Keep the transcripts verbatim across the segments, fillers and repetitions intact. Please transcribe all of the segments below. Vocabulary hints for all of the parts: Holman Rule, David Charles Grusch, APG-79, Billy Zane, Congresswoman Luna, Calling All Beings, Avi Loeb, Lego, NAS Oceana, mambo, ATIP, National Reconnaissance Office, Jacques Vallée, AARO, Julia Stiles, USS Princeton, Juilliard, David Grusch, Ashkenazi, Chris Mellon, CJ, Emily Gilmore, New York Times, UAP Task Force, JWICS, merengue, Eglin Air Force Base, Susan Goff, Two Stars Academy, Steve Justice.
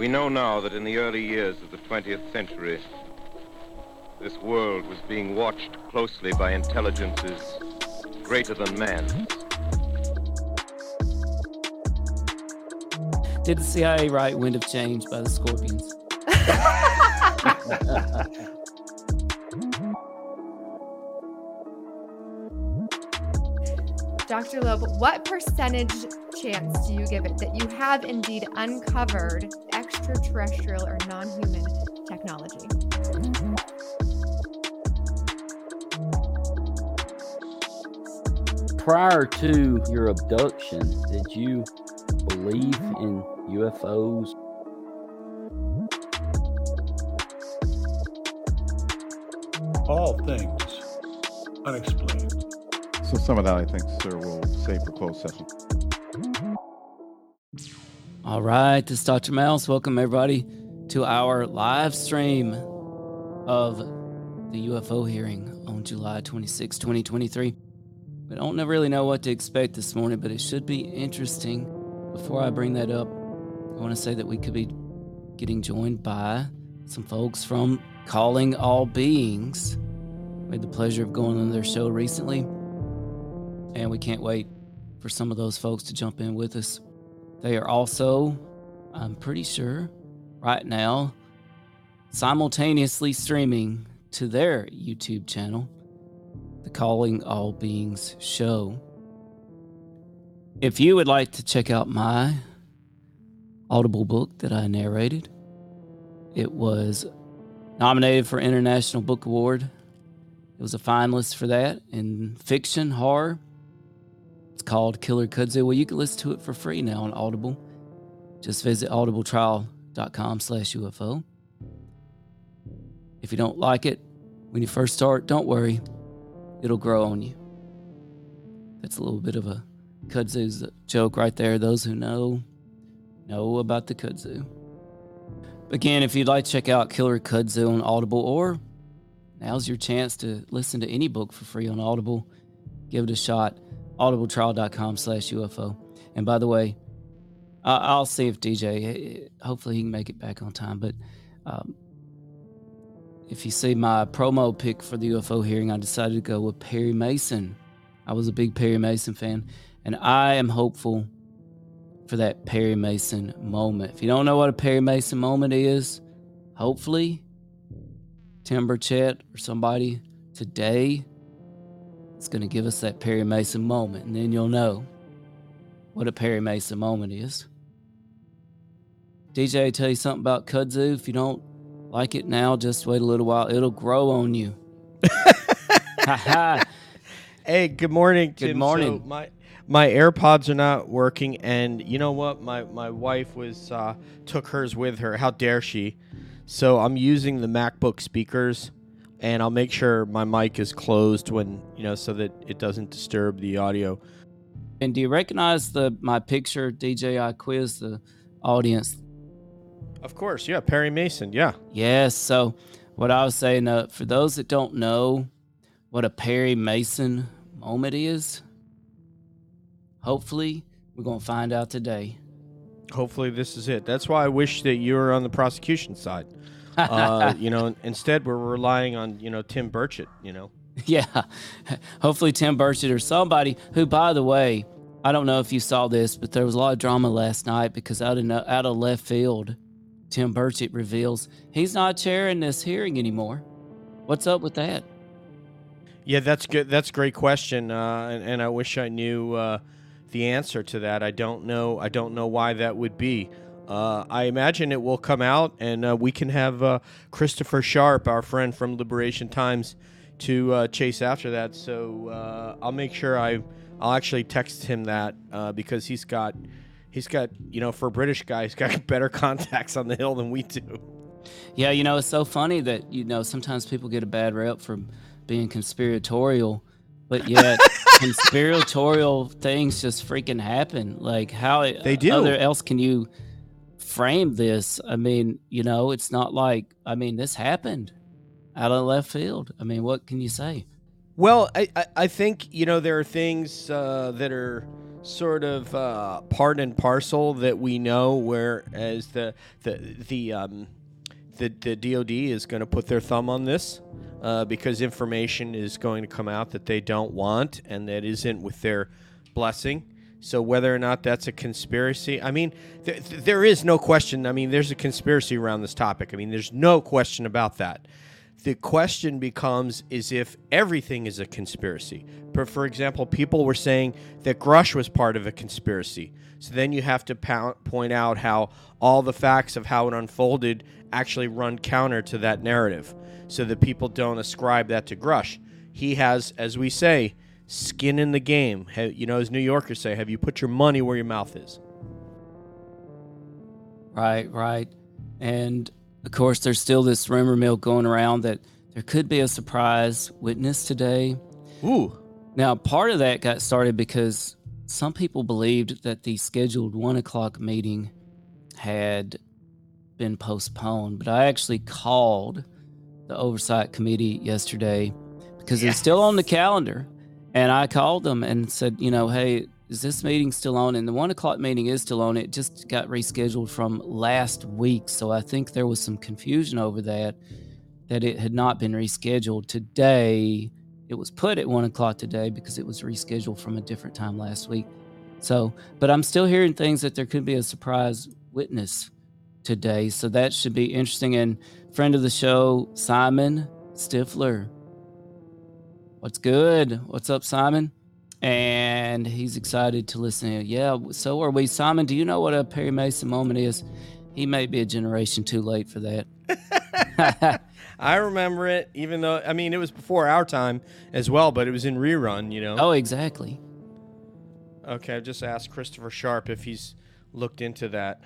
We know now that in the early years of the twentieth century, this world was being watched closely by intelligences greater than man. Did the C I A write Wind of Change by the Scorpions? Doctor Loeb, what percentage chance do you give it that you have indeed uncovered extraterrestrial or non-human technology? Prior to your abduction, did you believe in U F Os? All things unexplained. So some of that, I think, sir, we'll save for closed session. All right, this is Doctor Mounce. Welcome, everybody, to our live stream of the U F O hearing on July twenty-sixth, twenty twenty-three. We don't really know what to expect this morning, but it should be interesting. Before I bring that up, I want to say that we could be getting joined by some folks from Calling All Beings. We had the pleasure of going on their show recently, and we can't wait for some of those folks to jump in with us. They are also, I'm pretty sure, right now, simultaneously streaming to their YouTube channel, the Calling All Beings show. If you would like to check out my Audible book that I narrated, it was nominated for International Book Award. It was a finalist for that in fiction, horror. It's called Killer Kudzu. Well, you can listen to it for free now on Audible. Just visit audible trial dot com slash U F O. If you don't like it when you first start, don't worry. It'll grow on you. That's a little bit of a kudzu's joke right there. Those who know know about the kudzu. Again, if you'd like to check out Killer Kudzu on Audible, or now's your chance to listen to any book for free on Audible, give it a shot. audible trial dot com slash U F O. And by the way, uh, I'll see if D J, hopefully he can make it back on time, but um, if you see my promo pick for the U F O hearing, I decided to go with Perry Mason. I was a big Perry Mason fan, and I am hopeful for that Perry Mason moment. If you don't know what a Perry Mason moment is, hopefully Tim Burchett or somebody today is going to give us that Perry Mason moment, and then you'll know what a Perry Mason moment is. D J, tell you something about kudzu. If you don't like it now, just wait a little while. It'll grow on you. Hey, good morning, Tim. Good morning. So my my AirPods are not working, and you know what? My my wife was uh, took hers with her. How dare she? So I'm using the MacBook speakers, and I'll make sure my mic is closed when you know, so that it doesn't disturb the audio. And do you recognize the my picture, D J? I quiz the audience. Of course, yeah, Perry Mason, yeah. Yes. So what I was saying, uh, for those that don't know what a Perry Mason moment is, hopefully we're going to find out today. Hopefully this is it. That's why I wish that you were on the prosecution side. Uh, you know, instead we're relying on, you know, Tim Burchett, you know. Yeah. Hopefully Tim Burchett or somebody who, by the way, I don't know if you saw this, but there was a lot of drama last night because out of, out of left field, Tim Burchett reveals he's not chairing this hearing anymore. What's up with that? Yeah, that's good. That's a great question, uh, and, and I wish I knew uh, the answer to that. I don't know. I don't know why that would be. Uh, I imagine it will come out, and uh, we can have uh, Christopher Sharp, our friend from Liberation Times, to uh, chase after that. So uh, I'll make sure I I'll actually text him that uh, because he's got he's got you know, for a British guy, he's got better contacts on the Hill than we do. Yeah, you know, it's so funny that you know sometimes people get a bad rep from being conspiratorial, but yet conspiratorial things just freaking happen. Like how it, they do. Other else can you frame this? I mean, you know, it's not like, I mean, this happened out of left field. I mean, what can you say? Well, I, I, I think, you know, there are things uh, that are sort of uh, part and parcel that we know, whereas the the the um, the, the D O D is going to put their thumb on this uh, because information is going to come out that they don't want and that isn't with their blessing. So whether or not that's a conspiracy, I mean, th- th- there is no question. I mean, there's a conspiracy around this topic. I mean, there's no question about that. The question becomes is if everything is a conspiracy. But for example, people were saying that Grusch was part of a conspiracy. So then you have to po- point out how all the facts of how it unfolded actually run counter to that narrative so that people don't ascribe that to Grusch. He has, as we say, skin in the game. You know, as New Yorkers say, have you put your money where your mouth is? Right, right. And of course, there's still this rumor mill going around that there could be a surprise witness today. Ooh. Now, part of that got started because some people believed that the scheduled one o'clock meeting had been postponed. But I actually called the oversight committee yesterday because yes. It's still on the calendar. And I called them and said, you know, hey, is this meeting still on? And the one o'clock meeting is still on. It just got rescheduled from last week. So I think there was some confusion over that, that it had not been rescheduled today. It was put at one o'clock today because it was rescheduled from a different time last week. So, but I'm still hearing things that there could be a surprise witness today. So that should be interesting. And friend of the show, Simon Stifler. What's good? What's up, Simon? And he's excited to listen in. Yeah, so are we. Simon, do you know what a Perry Mason moment is? He may be a generation too late for that. I remember it, even though, I mean, it was before our time as well, but it was in rerun, you know. Oh, exactly. Okay, I just asked Christopher Sharp if he's looked into that.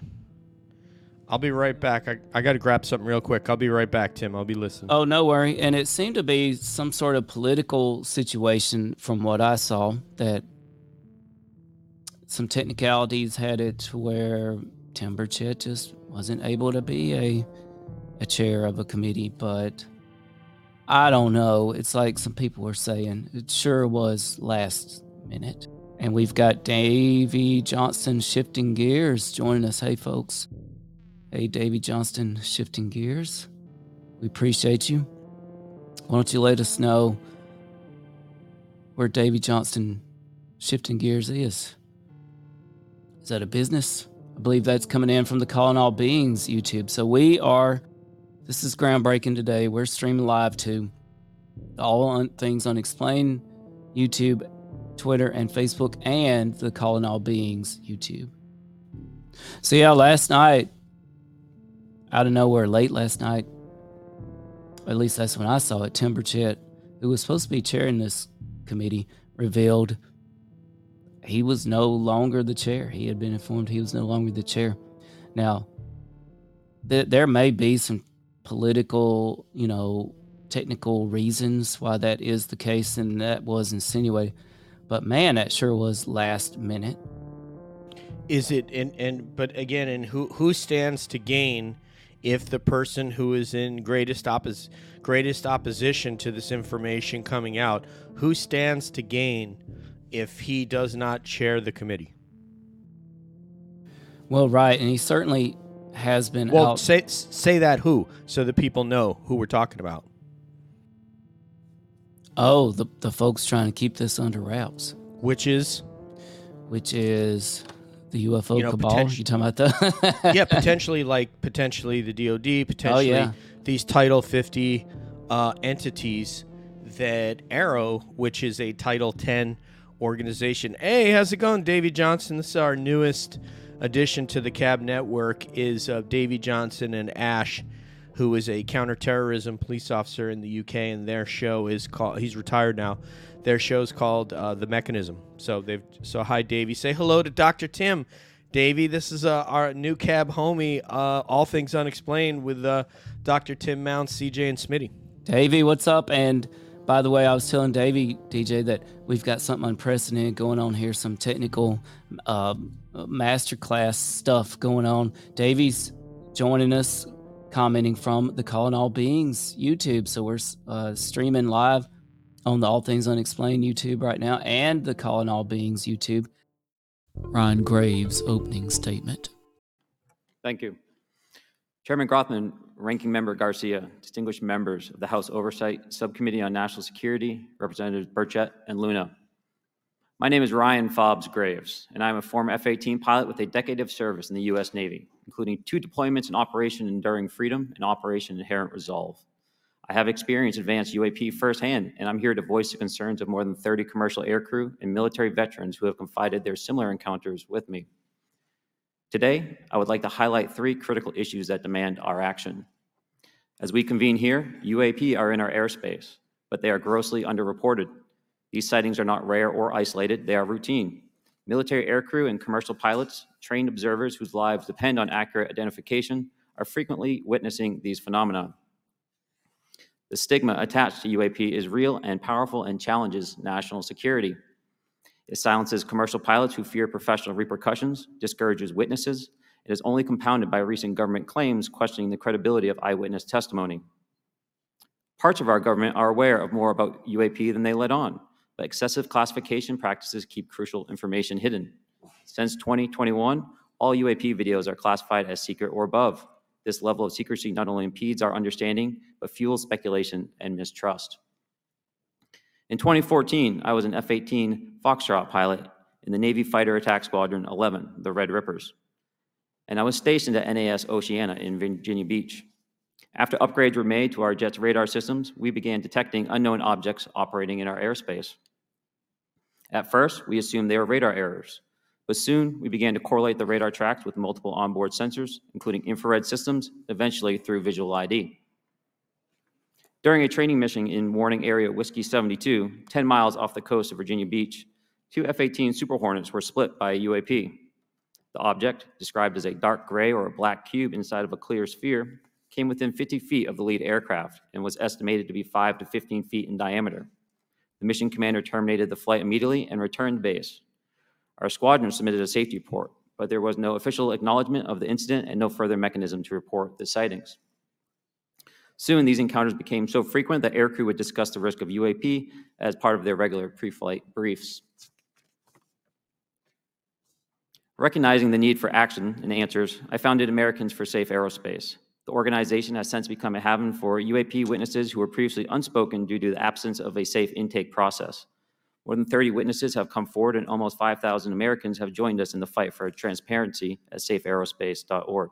I'll be right back. I, I got to grab something real quick. I'll be right back, Tim. I'll be listening. Oh, no worry. And it seemed to be some sort of political situation from what I saw, that some technicalities had it to where Tim Burchett just wasn't able to be a, a chair of a committee. But I don't know. It's like some people were saying. It sure was last minute. And we've got Davy Johnston shifting gears joining us. Hey, folks. Hey, Davy Johnston, shifting gears. We appreciate you. Why don't you let us know where Davy Johnston shifting gears is? Is that a business? I believe that's coming in from the Calling All Beings YouTube. So we are, this is groundbreaking today. We're streaming live to All Un- Things Unexplained YouTube, Twitter, and Facebook, and the Calling All Beings YouTube. So yeah, last night, out of nowhere, late last night, at least that's when I saw it, Tim Burchett, who was supposed to be chairing this committee, revealed he was no longer the chair. He had been informed he was no longer the chair. Now, th- there may be some political, you know, technical reasons why that is the case, and that was insinuated. But man, that sure was last minute. Is it, and, and but again, and who who stands to gain if the person who is in greatest oppos- greatest opposition to this information coming out, who stands to gain if he does not chair the committee? Well, right, and he certainly has been well, out. Well, say, say that who, so that people know who we're talking about. Oh, the, the folks trying to keep this under wraps. Which is? Which is... The U F O you know, cabal? You talking about that? Yeah, potentially, like potentially the D O D, potentially oh, yeah. these Title fifty uh, entities that Arrow, which is a Title ten organization. Hey, how's it going, Davy Johnston? This is our newest addition to the C A B network is uh, Davy Johnston and Ash, who is a counterterrorism police officer in the U K, and their show is called. He's retired now. Their show's called uh, The Mechanism. So they've so hi Davy. Say hello to Doctor Tim. Davy, this is uh, our new C A B homie. Uh, All Things Unexplained with uh, Doctor Tim Mounce, C J, and Smitty. Davy, what's up? And by the way, I was telling Davy, D J, that we've got something unprecedented going on here. Some technical uh, masterclass stuff going on. Davy's joining us, commenting from the Calling All Beings YouTube. So we're uh, streaming live on the All Things Unexplained YouTube right now and the Calling All Beings YouTube. Ryan Graves' opening statement. Thank you. Chairman Grothman, Ranking Member Garcia, distinguished members of the House Oversight Subcommittee on National Security, Representatives Burchett and Luna. My name is Ryan Fobbs Graves, and I am a former F eighteen pilot with a decade of service in the U S Navy, including two deployments in Operation Enduring Freedom and Operation Inherent Resolve. I have experienced advanced U A P firsthand, and I'm here to voice the concerns of more than thirty commercial aircrew and military veterans who have confided their similar encounters with me. Today, I would like to highlight three critical issues that demand our action. As we convene here, U A P are in our airspace, but they are grossly underreported. These sightings are not rare or isolated, they are routine. Military aircrew and commercial pilots, trained observers whose lives depend on accurate identification, are frequently witnessing these phenomena. The stigma attached to U A P is real and powerful and challenges national security. It silences commercial pilots who fear professional repercussions, discourages witnesses, and is only compounded by recent government claims questioning the credibility of eyewitness testimony. Parts of our government are aware of more about U A P than they let on, but excessive classification practices keep crucial information hidden. Since twenty twenty-one, all U A P videos are classified as secret or above. This level of secrecy not only impedes our understanding, but fuels speculation and mistrust. In twenty fourteen, I was an F eighteen Foxtrot pilot in the Navy Fighter Attack Squadron eleven, the Red Rippers, and I was stationed at N A S Oceana in Virginia Beach. After upgrades were made to our jet's radar systems, we began detecting unknown objects operating in our airspace. At first, we assumed they were radar errors, but soon we began to correlate the radar tracks with multiple onboard sensors, including infrared systems, eventually through visual I D. During a training mission in Warning Area Whiskey seventy-two, ten miles off the coast of Virginia Beach, two F eighteen Super Hornets were split by a U A P. The object, described as a dark gray or a black cube inside of a clear sphere, came within fifty feet of the lead aircraft and was estimated to be five to fifteen feet in diameter. The mission commander terminated the flight immediately and returned to base. Our squadron submitted a safety report, but there was no official acknowledgement of the incident and no further mechanism to report the sightings. Soon, these encounters became so frequent that aircrew would discuss the risk of U A P as part of their regular pre-flight briefs. Recognizing the need for action and answers, I founded Americans for Safe Aerospace. The organization has since become a haven for U A P witnesses who were previously unspoken due to the absence of a safe intake process. More than thirty witnesses have come forward, and almost five thousand Americans have joined us in the fight for transparency at safe aerospace dot org.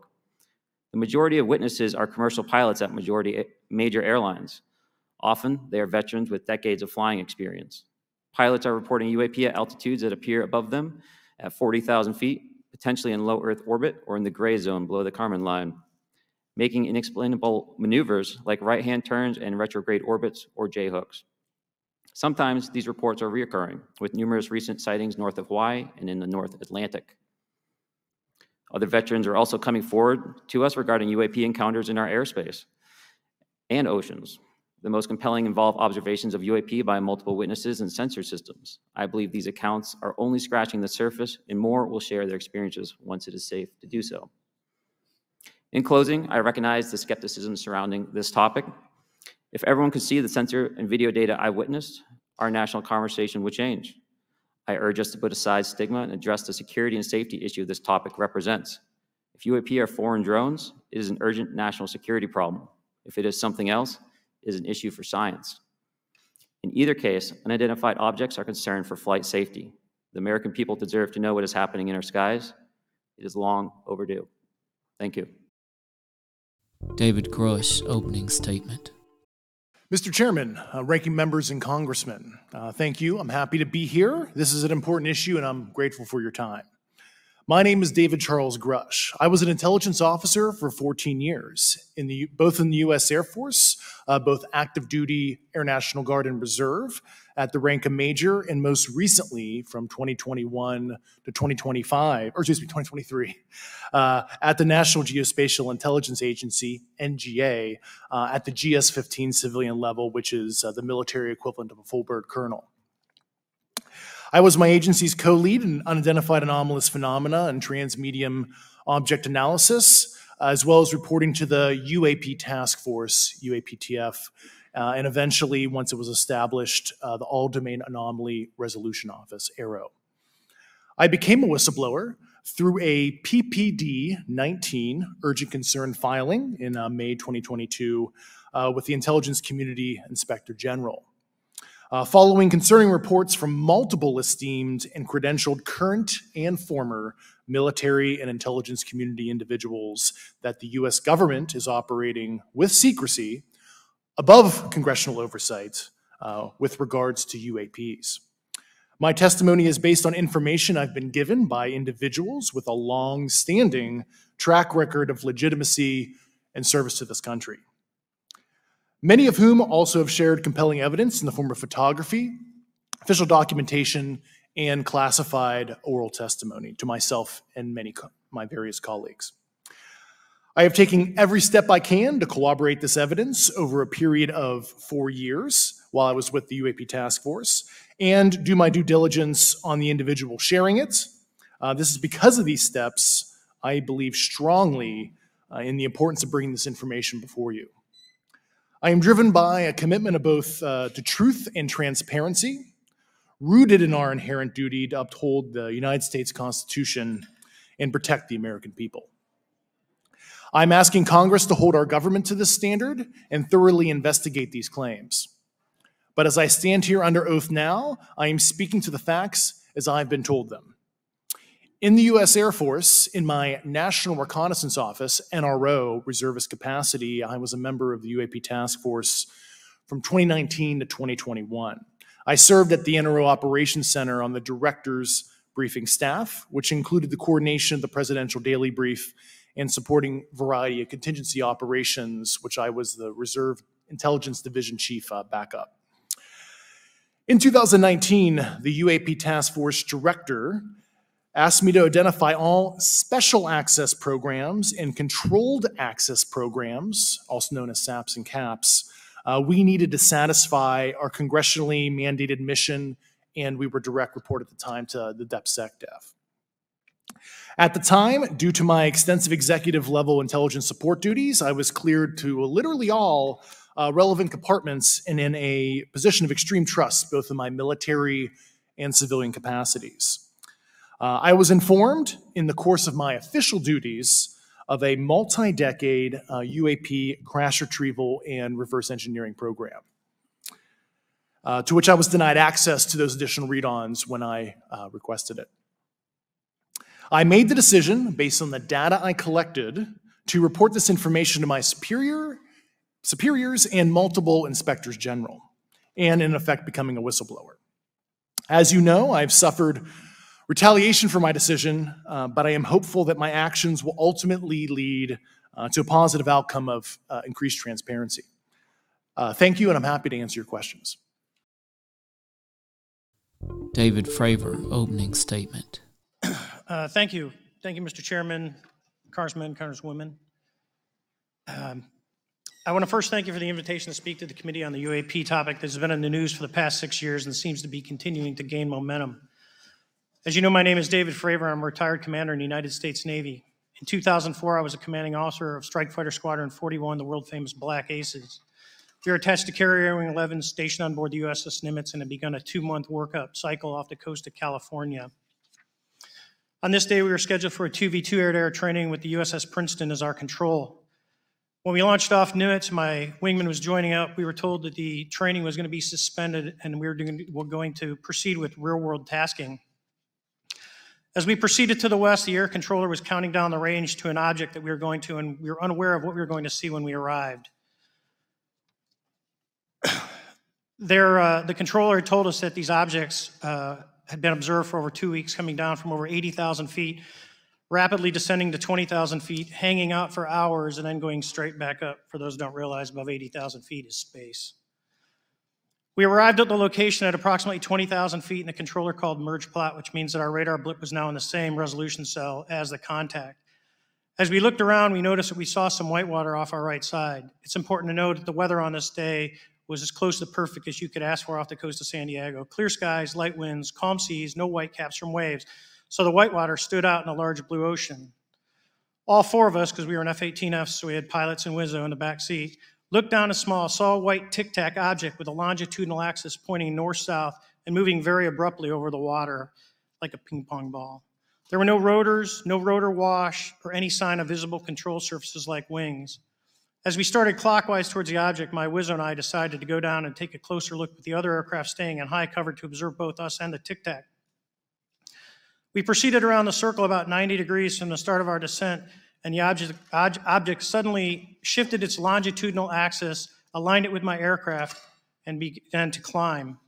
The majority of witnesses are commercial pilots at majority major airlines. Often, they are veterans with decades of flying experience. Pilots are reporting U A P at altitudes that appear above them at forty thousand feet, potentially in low Earth orbit or in the gray zone below the Kármán line, making inexplicable maneuvers like right-hand turns and retrograde orbits or J-hooks. Sometimes these reports are reoccurring, with numerous recent sightings north of Hawaii and in the North Atlantic. Other veterans are also coming forward to us regarding U A P encounters in our airspace and oceans. The most compelling involve observations of U A P by multiple witnesses and sensor systems. I believe these accounts are only scratching the surface, and more will share their experiences once it is safe to do so. In closing, I recognize the skepticism surrounding this topic. If everyone could see the sensor and video data I witnessed, our national conversation would change. I urge us to put aside stigma and address the security and safety issue this topic represents. If U A P are foreign drones, it is an urgent national security problem. If it is something else, it is an issue for science. In either case, unidentified objects are concerned for flight safety. The American people deserve to know what is happening in our skies. It is long overdue. Thank you. David Grusch, opening statement. Mister Chairman, uh, ranking members and congressmen, uh, thank you. I'm happy to be here. This is an important issue, and I'm grateful for your time. My name is David Charles Grusch. I was an intelligence officer for fourteen years, in the, both in the U S Air Force, uh, both active duty, Air National Guard and Reserve, at the rank of major, and most recently from twenty twenty-one to twenty twenty-five, or excuse me, twenty twenty-three, uh, at the National Geospatial Intelligence Agency, N G A, uh, at the G S fifteen civilian level, which is uh, the military equivalent of a full bird colonel. I was my agency's co-lead in unidentified anomalous phenomena and transmedium object analysis, as well as reporting to the U A P Task Force, U A P T F, uh, and eventually, once it was established, uh, the All Domain Anomaly Resolution Office, A R O. I became a whistleblower through a P P D nineteen urgent concern filing in uh, May twenty twenty-two uh, with the Intelligence Community Inspector General. Uh, following concerning reports from multiple esteemed and credentialed current and former military and intelligence community individuals that the U S government is operating with secrecy above congressional oversight uh, with regards to U A Ps. My testimony is based on information I've been given by individuals with a long-standing track record of legitimacy and service to this country, many of whom also have shared compelling evidence in the form of photography, official documentation, and classified oral testimony to myself and many co- my various colleagues. I have taken every step I can to corroborate this evidence over a period of four years while I was with the U A P Task Force and do my due diligence on the individual sharing it. Uh, this is because of these steps, I believe strongly uh, in the importance of bringing this information before you. I am driven by a commitment of both uh, to truth and transparency, rooted in our inherent duty to uphold the United States Constitution and protect the American people. I'm asking Congress to hold our government to this standard and thoroughly investigate these claims. But as I stand here under oath now, I am speaking to the facts as I've been told them. In the U S Air Force, in my National Reconnaissance Office, N R O, reservist capacity, I was a member of the U A P Task Force from twenty nineteen to twenty twenty-one. I served at the N R O Operations Center on the director's briefing staff, which included the coordination of the presidential daily brief and supporting variety of contingency operations, which I was the Reserve Intelligence Division Chief uh, backup. In two thousand nineteen, the U A P Task Force director asked me to identify all special access programs and controlled access programs, also known as SAPs and CAPs, uh, we needed to satisfy our congressionally mandated mission, and we were direct report at the time to the DepSecDef. At the time, due to my extensive executive level intelligence support duties, I was cleared to literally all uh, relevant compartments and in a position of extreme trust, both in my military and civilian capacities. Uh, I was informed in the course of my official duties of a multi-decade uh, U A P crash retrieval and reverse engineering program, uh, to which I was denied access to those additional read-ons when I uh, requested it. I made the decision, based on the data I collected, to report this information to my superior, superiors and multiple inspectors general, and in effect becoming a whistleblower. As you know, I've suffered retaliation for my decision, uh, but I am hopeful that my actions will ultimately lead uh, to a positive outcome of uh, increased transparency. Uh, thank you, and I'm happy to answer your questions. David Fravor, opening statement. Uh, thank you. Thank you, Mister Chairman, Congressmen, Congresswomen. Um, I want to first thank you for the invitation to speak to the committee on the U A P topic that's been in the news for the past six years and seems to be continuing to gain momentum. As you know, my name is David Fravor. I'm a retired commander in the United States Navy. In two thousand four, I was a commanding officer of Strike Fighter Squadron forty-one, the world-famous Black Aces. We were attached to Carrier Wing eleven, stationed on board the U S S Nimitz, and had begun a two-month workup cycle off the coast of California. On this day, we were scheduled for a two v two air-to-air training with the U S S Princeton as our control. When we launched off Nimitz, my wingman was joining up. We were told that the training was going to be suspended, and we were, doing, were going to proceed with real-world tasking. As we proceeded to the west, the air controller was counting down the range to an object that we were going to, and we were unaware of what we were going to see when we arrived. There, uh, the controller told us that these objects uh, had been observed for over two weeks, coming down from over eighty thousand feet, rapidly descending to twenty thousand feet, hanging out for hours, and then going straight back up. For those who don't realize, above eighty thousand feet is space. We arrived at the location at approximately twenty thousand feet in a controller called merge plot, which means that our radar blip was now in the same resolution cell as the contact. As we looked around, we noticed that we saw some white water off our right side. It's important to note that the weather on this day was as close to perfect as you could ask for off the coast of San Diego. Clear skies, light winds, calm seas, no white caps from waves. So the white water stood out in a large blue ocean. All four of us, because we were in F eighteen F, so we had pilots and Wizzo in the back seat, looked down and small, saw a white tic-tac object with a longitudinal axis pointing north-south and moving very abruptly over the water like a ping pong ball. There were no rotors, no rotor wash, or any sign of visible control surfaces like wings. As we started clockwise towards the object, my Wizo and I decided to go down and take a closer look with the other aircraft staying in high cover to observe both us and the Tic Tac. We proceeded around the circle about ninety degrees from the start of our descent, and the object, ob- object suddenly shifted its longitudinal axis, aligned it with my aircraft, and began to climb.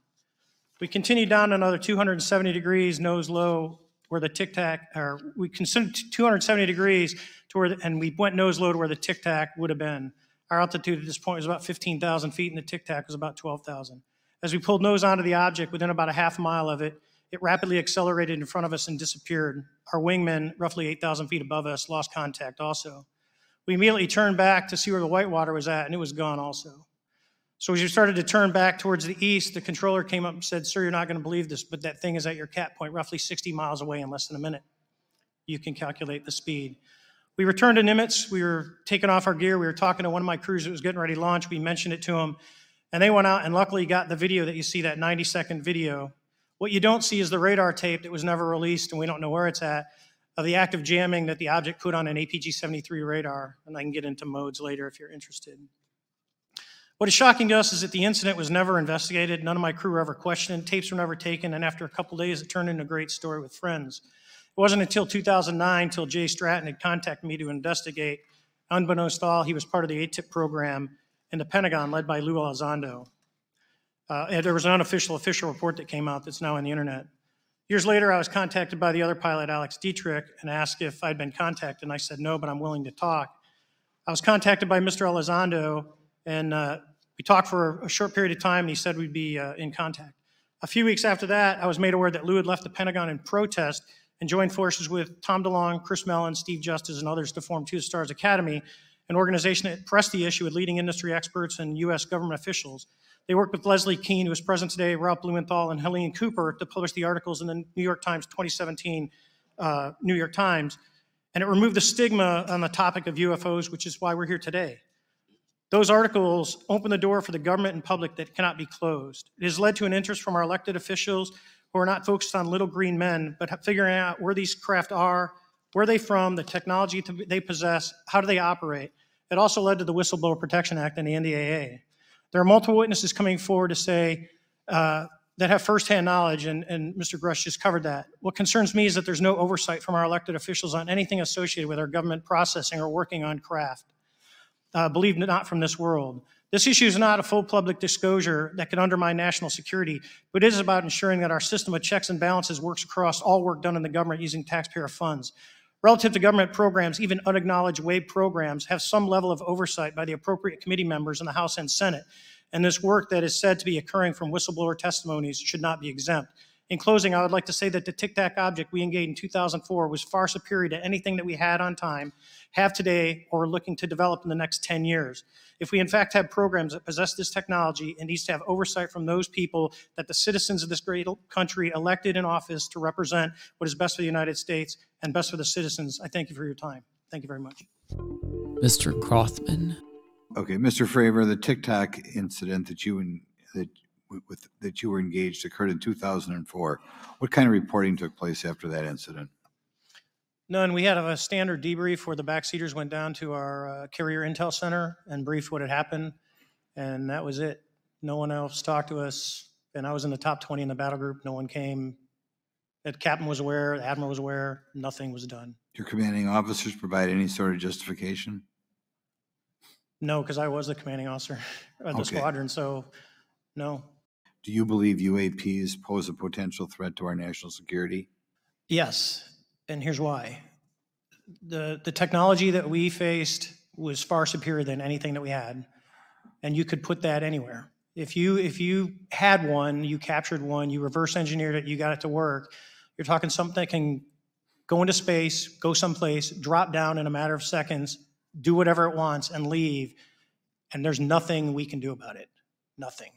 We continued down another two hundred seventy degrees, nose low, where the Tic Tac, or we considered two hundred seventy degrees to where, the, and we went nose low to where the Tic Tac would have been. Our altitude at this point was about fifteen thousand feet, and the Tic Tac was about twelve thousand. As we pulled nose onto the object, within about a half mile of it, it rapidly accelerated in front of us and disappeared. Our wingmen, roughly eight thousand feet above us, lost contact also. We immediately turned back to see where the white water was at, and it was gone also. So as you started to turn back towards the east, the controller came up and said, "Sir, you're not going to believe this, but that thing is at your cap point, roughly sixty miles away in less than a minute. You can calculate the speed." We returned to Nimitz. We were taking off our gear. We were talking to one of my crews that was getting ready to launch. We mentioned it to them, and they went out and luckily got the video that you see, that ninety-second video. What you don't see is the radar tape that was never released, and we don't know where it's at, of the active jamming that the object put on an A P G seventy-three radar, and I can get into modes later if you're interested. What is shocking to us is that the incident was never investigated. None of my crew were ever questioned. Tapes were never taken, and after a couple days, it turned into a great story with friends. It wasn't until two thousand nine till Jay Stratton had contacted me to investigate. Unbeknownst to all, he was part of the A T I P program in the Pentagon, led by Lou Elizondo. Uh, and there was an unofficial official report that came out that's now on the internet. Years later, I was contacted by the other pilot, Alex Dietrich, and asked if I'd been contacted, and I said no, but I'm willing to talk. I was contacted by Mister Elizondo, and uh, we talked for a short period of time, and he said we'd be uh, in contact. A few weeks after that, I was made aware that Lou had left the Pentagon in protest and joined forces with Tom DeLong, Chris Mellon, Steve Justice, and others to form Two Stars Academy, an organization that pressed the issue with leading industry experts and U S government officials. They worked with Leslie Keane, who is present today, Rob Blumenthal, and Helene Cooper to publish the articles in the New York Times twenty seventeen uh, New York Times, and it removed the stigma on the topic of U F Os, which is why we're here today. Those articles open the door for the government and public that cannot be closed. It has led to an interest from our elected officials who are not focused on little green men, but figuring out where these craft are, where are they from, the technology they possess, how do they operate. It also led to the Whistleblower Protection Act and the N D A A. There are multiple witnesses coming forward to say uh, that have firsthand knowledge, and, and Mister Grusch just covered that. What concerns me is that there's no oversight from our elected officials on anything associated with our government processing or working on craft. Uh, believe it not from this world. This issue is not a full public disclosure that can undermine national security, but it is about ensuring that our system of checks and balances works across all work done in the government using taxpayer funds. Relative to government programs, even unacknowledged W A V programs have some level of oversight by the appropriate committee members in the House and Senate, and this work that is said to be occurring from whistleblower testimonies should not be exempt. In closing, I would like to say that the Tic Tac object we engaged in two thousand four was far superior to anything that we had on time, have today, or are looking to develop in the next ten years. If we in fact have programs that possess this technology, it needs to have oversight from those people that the citizens of this great country elected in office to represent what is best for the United States and best for the citizens. I thank you for your time. Thank you very much. Mister Grothman. Okay, Mister Fravor, the Tic Tac incident that you and that With, that you were engaged occurred in two thousand four. What kind of reporting took place after that incident? None. We had a standard debrief where the backseaters went down to our uh, carrier intel center and briefed what had happened, and that was it. No one else talked to us, and I was in the top twenty in the battle group. No one came. The captain was aware. The admiral was aware. Nothing was done. Your commanding officers provide any sort of justification? No, because I was the commanding officer of the okay. squadron, so no. Do you believe U A Ps pose a potential threat to our national security? Yes, and here's why. The the technology that we faced was far superior than anything that we had, and you could put that anywhere. If you if you had one, you captured one, you reverse engineered it, you got it to work, you're talking something that can go into space, go someplace, drop down in a matter of seconds, do whatever it wants, and leave, and there's nothing we can do about it. Nothing.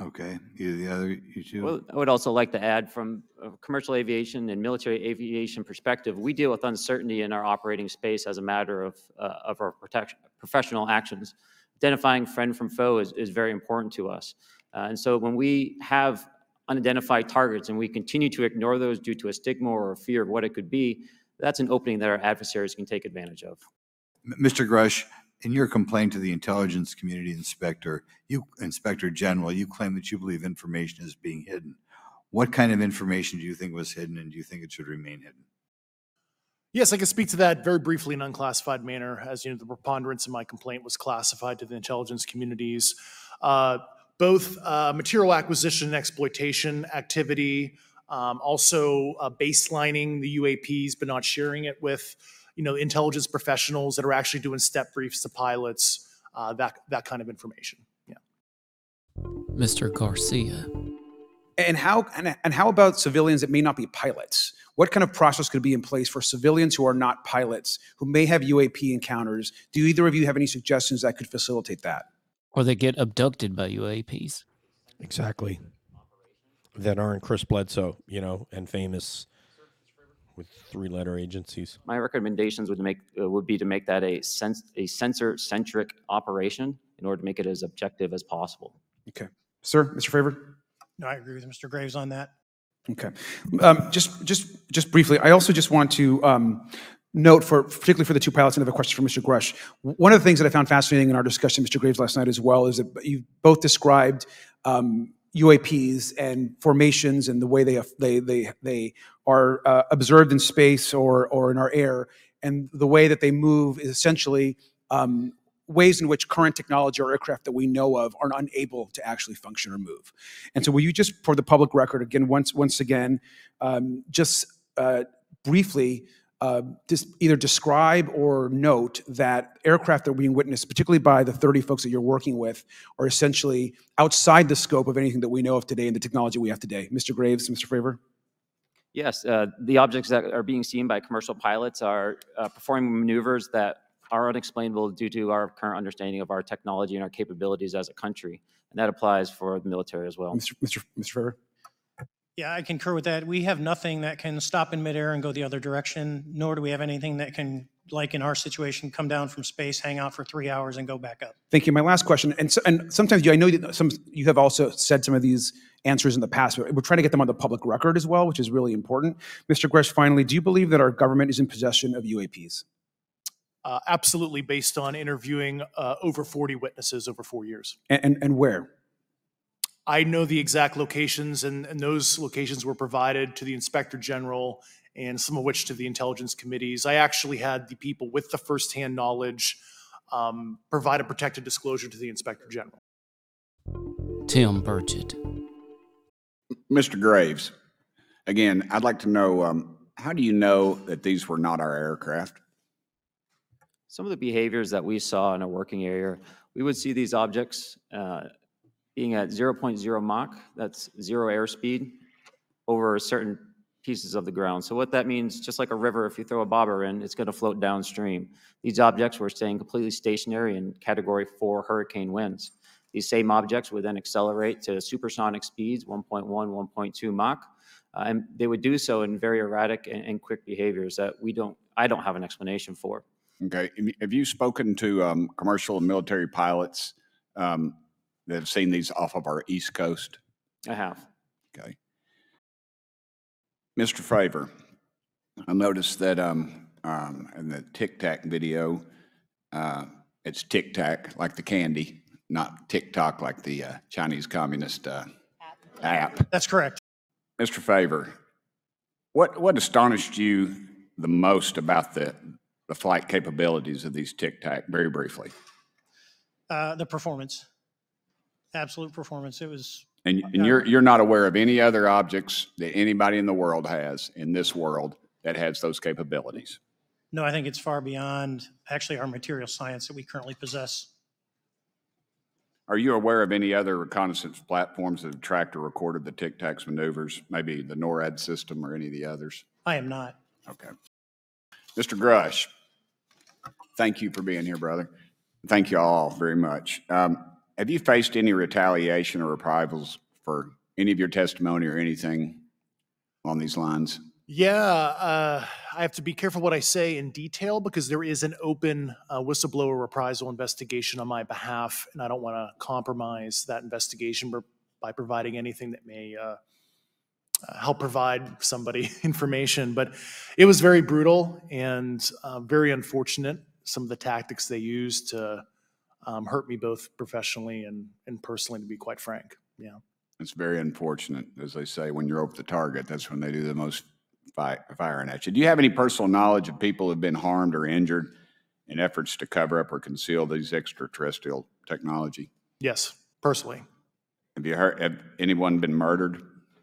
Okay, either the other, you two. Well, I would also like to add, from a commercial aviation and military aviation perspective, we deal with uncertainty in our operating space as a matter of uh, of our protection, professional actions. Identifying friend from foe is, is very important to us. Uh, and so when we have unidentified targets and we continue to ignore those due to a stigma or a fear of what it could be, that's an opening that our adversaries can take advantage of. Mister Grusch, in your complaint to the Intelligence Community Inspector, you, Inspector General, you claim that you believe information is being hidden. What kind of information do you think was hidden, and do you think it should remain hidden? Yes, I can speak to that very briefly in unclassified manner. As you know, the preponderance of my complaint was classified to the intelligence communities. Uh, both uh, material acquisition and exploitation activity, um, also uh, baselining the U A Ps but not sharing it with you know, intelligence professionals that are actually doing step briefs to pilots, uh, that, that kind of information, yeah. Mister Garcia. And how, and, and how about civilians that may not be pilots? What kind of process could be in place for civilians who are not pilots, who may have U A P encounters? Do either of you have any suggestions that could facilitate that? Or they get abducted by U A Ps. Exactly. That aren't Chris Bledsoe, you know, and famous with three-letter agencies. My recommendations would make uh, would be to make that a sens- a sensor-centric operation in order to make it as objective as possible. Okay, sir, Mister Fravor. No, I agree with Mister Graves on that. Okay, um, just just just briefly, I also just want to um, note, for particularly for the two pilots, another question for Mister Grusch. One of the things that I found fascinating in our discussion, Mister Graves, last night as well, is that you both described Um, U A Ps and formations and the way they they they they are uh, observed in space or or in our air, and the way that they move is essentially um, ways in which current technology or aircraft that we know of are unable to actually function or move. And so, will you just, for the public record, again once once again, um, just uh, briefly. Uh, just either describe or note that aircraft that are being witnessed, particularly by the thirty folks that you're working with, are essentially outside the scope of anything that we know of today and the technology we have today. Mister Graves, Mister Fravor? Yes, uh, the objects that are being seen by commercial pilots are uh, performing maneuvers that are unexplainable due to our current understanding of our technology and our capabilities as a country. And that applies for the military as well. Mister Mister Mister Fravor? Yeah, I concur with that. We have nothing that can stop in midair and go the other direction, nor do we have anything that can, like in our situation, come down from space, hang out for three hours, and go back up. Thank you. My last question, and so, and sometimes you, I know that some you have also said some of these answers in the past, but we're trying to get them on the public record as well, which is really important. Mister Grusch, finally, do you believe that our government is in possession of U A Ps? Uh, absolutely, based on interviewing uh, over forty witnesses over four years. And and, and where? I know the exact locations, and, and those locations were provided to the Inspector General and some of which to the intelligence committees. I actually had the people with the firsthand knowledge um, provide a protected disclosure to the Inspector General. Tim Burchett. Mister Graves, again, I'd like to know, um, how do you know that these were not our aircraft? Some of the behaviors that we saw in a working area, we would see these objects uh, being at zero point zero Mach, that's zero airspeed, over certain pieces of the ground. So what that means, just like a river, if you throw a bobber in, it's gonna float downstream. These objects were staying completely stationary in category four hurricane winds. These same objects would then accelerate to supersonic speeds, one point one, one point two Mach, uh, and they would do so in very erratic and, and quick behaviors that we don't, I don't have an explanation for. Okay, have you spoken to um, commercial and military pilots um, that have seen these off of our East Coast? I have. Okay. Mister Fravor, I noticed that um, um, in the Tic Tac video, uh, it's Tic Tac like the candy, not TikTok like the uh, Chinese Communist uh, app. app. That's correct. Mister Fravor, what what astonished you the most about the the flight capabilities of these Tic Tac? Very briefly. Uh, the performance. Absolute performance. It was. And, and you're you're not aware of any other objects that anybody in the world has in this world that has those capabilities? No, I think it's far beyond actually our material science that we currently possess. Are you aware of any other reconnaissance platforms that have tracked or recorded the Tic Tacs maneuvers, maybe the NORAD system or any of the others? I am not. Okay. Mister Grusch, thank you for being here, brother. Thank you all very much. Um, Have you faced any retaliation or reprisals for any of your testimony or anything on these lines? Yeah, uh, I have to be careful what I say in detail because there is an open uh, whistleblower reprisal investigation on my behalf, and I don't want to compromise that investigation by providing anything that may uh, uh, help provide somebody information. But it was very brutal and uh, very unfortunate, some of the tactics they used to um, hurt me both professionally and, and personally, to be quite frank. Yeah. It's very unfortunate. As they say, when you're over the target, that's when they do the most fi firing at you. Do you have any personal knowledge of people who have been harmed or injured in efforts to cover up or conceal these extraterrestrial technology? Yes, personally. Have you heard, have anyone been murdered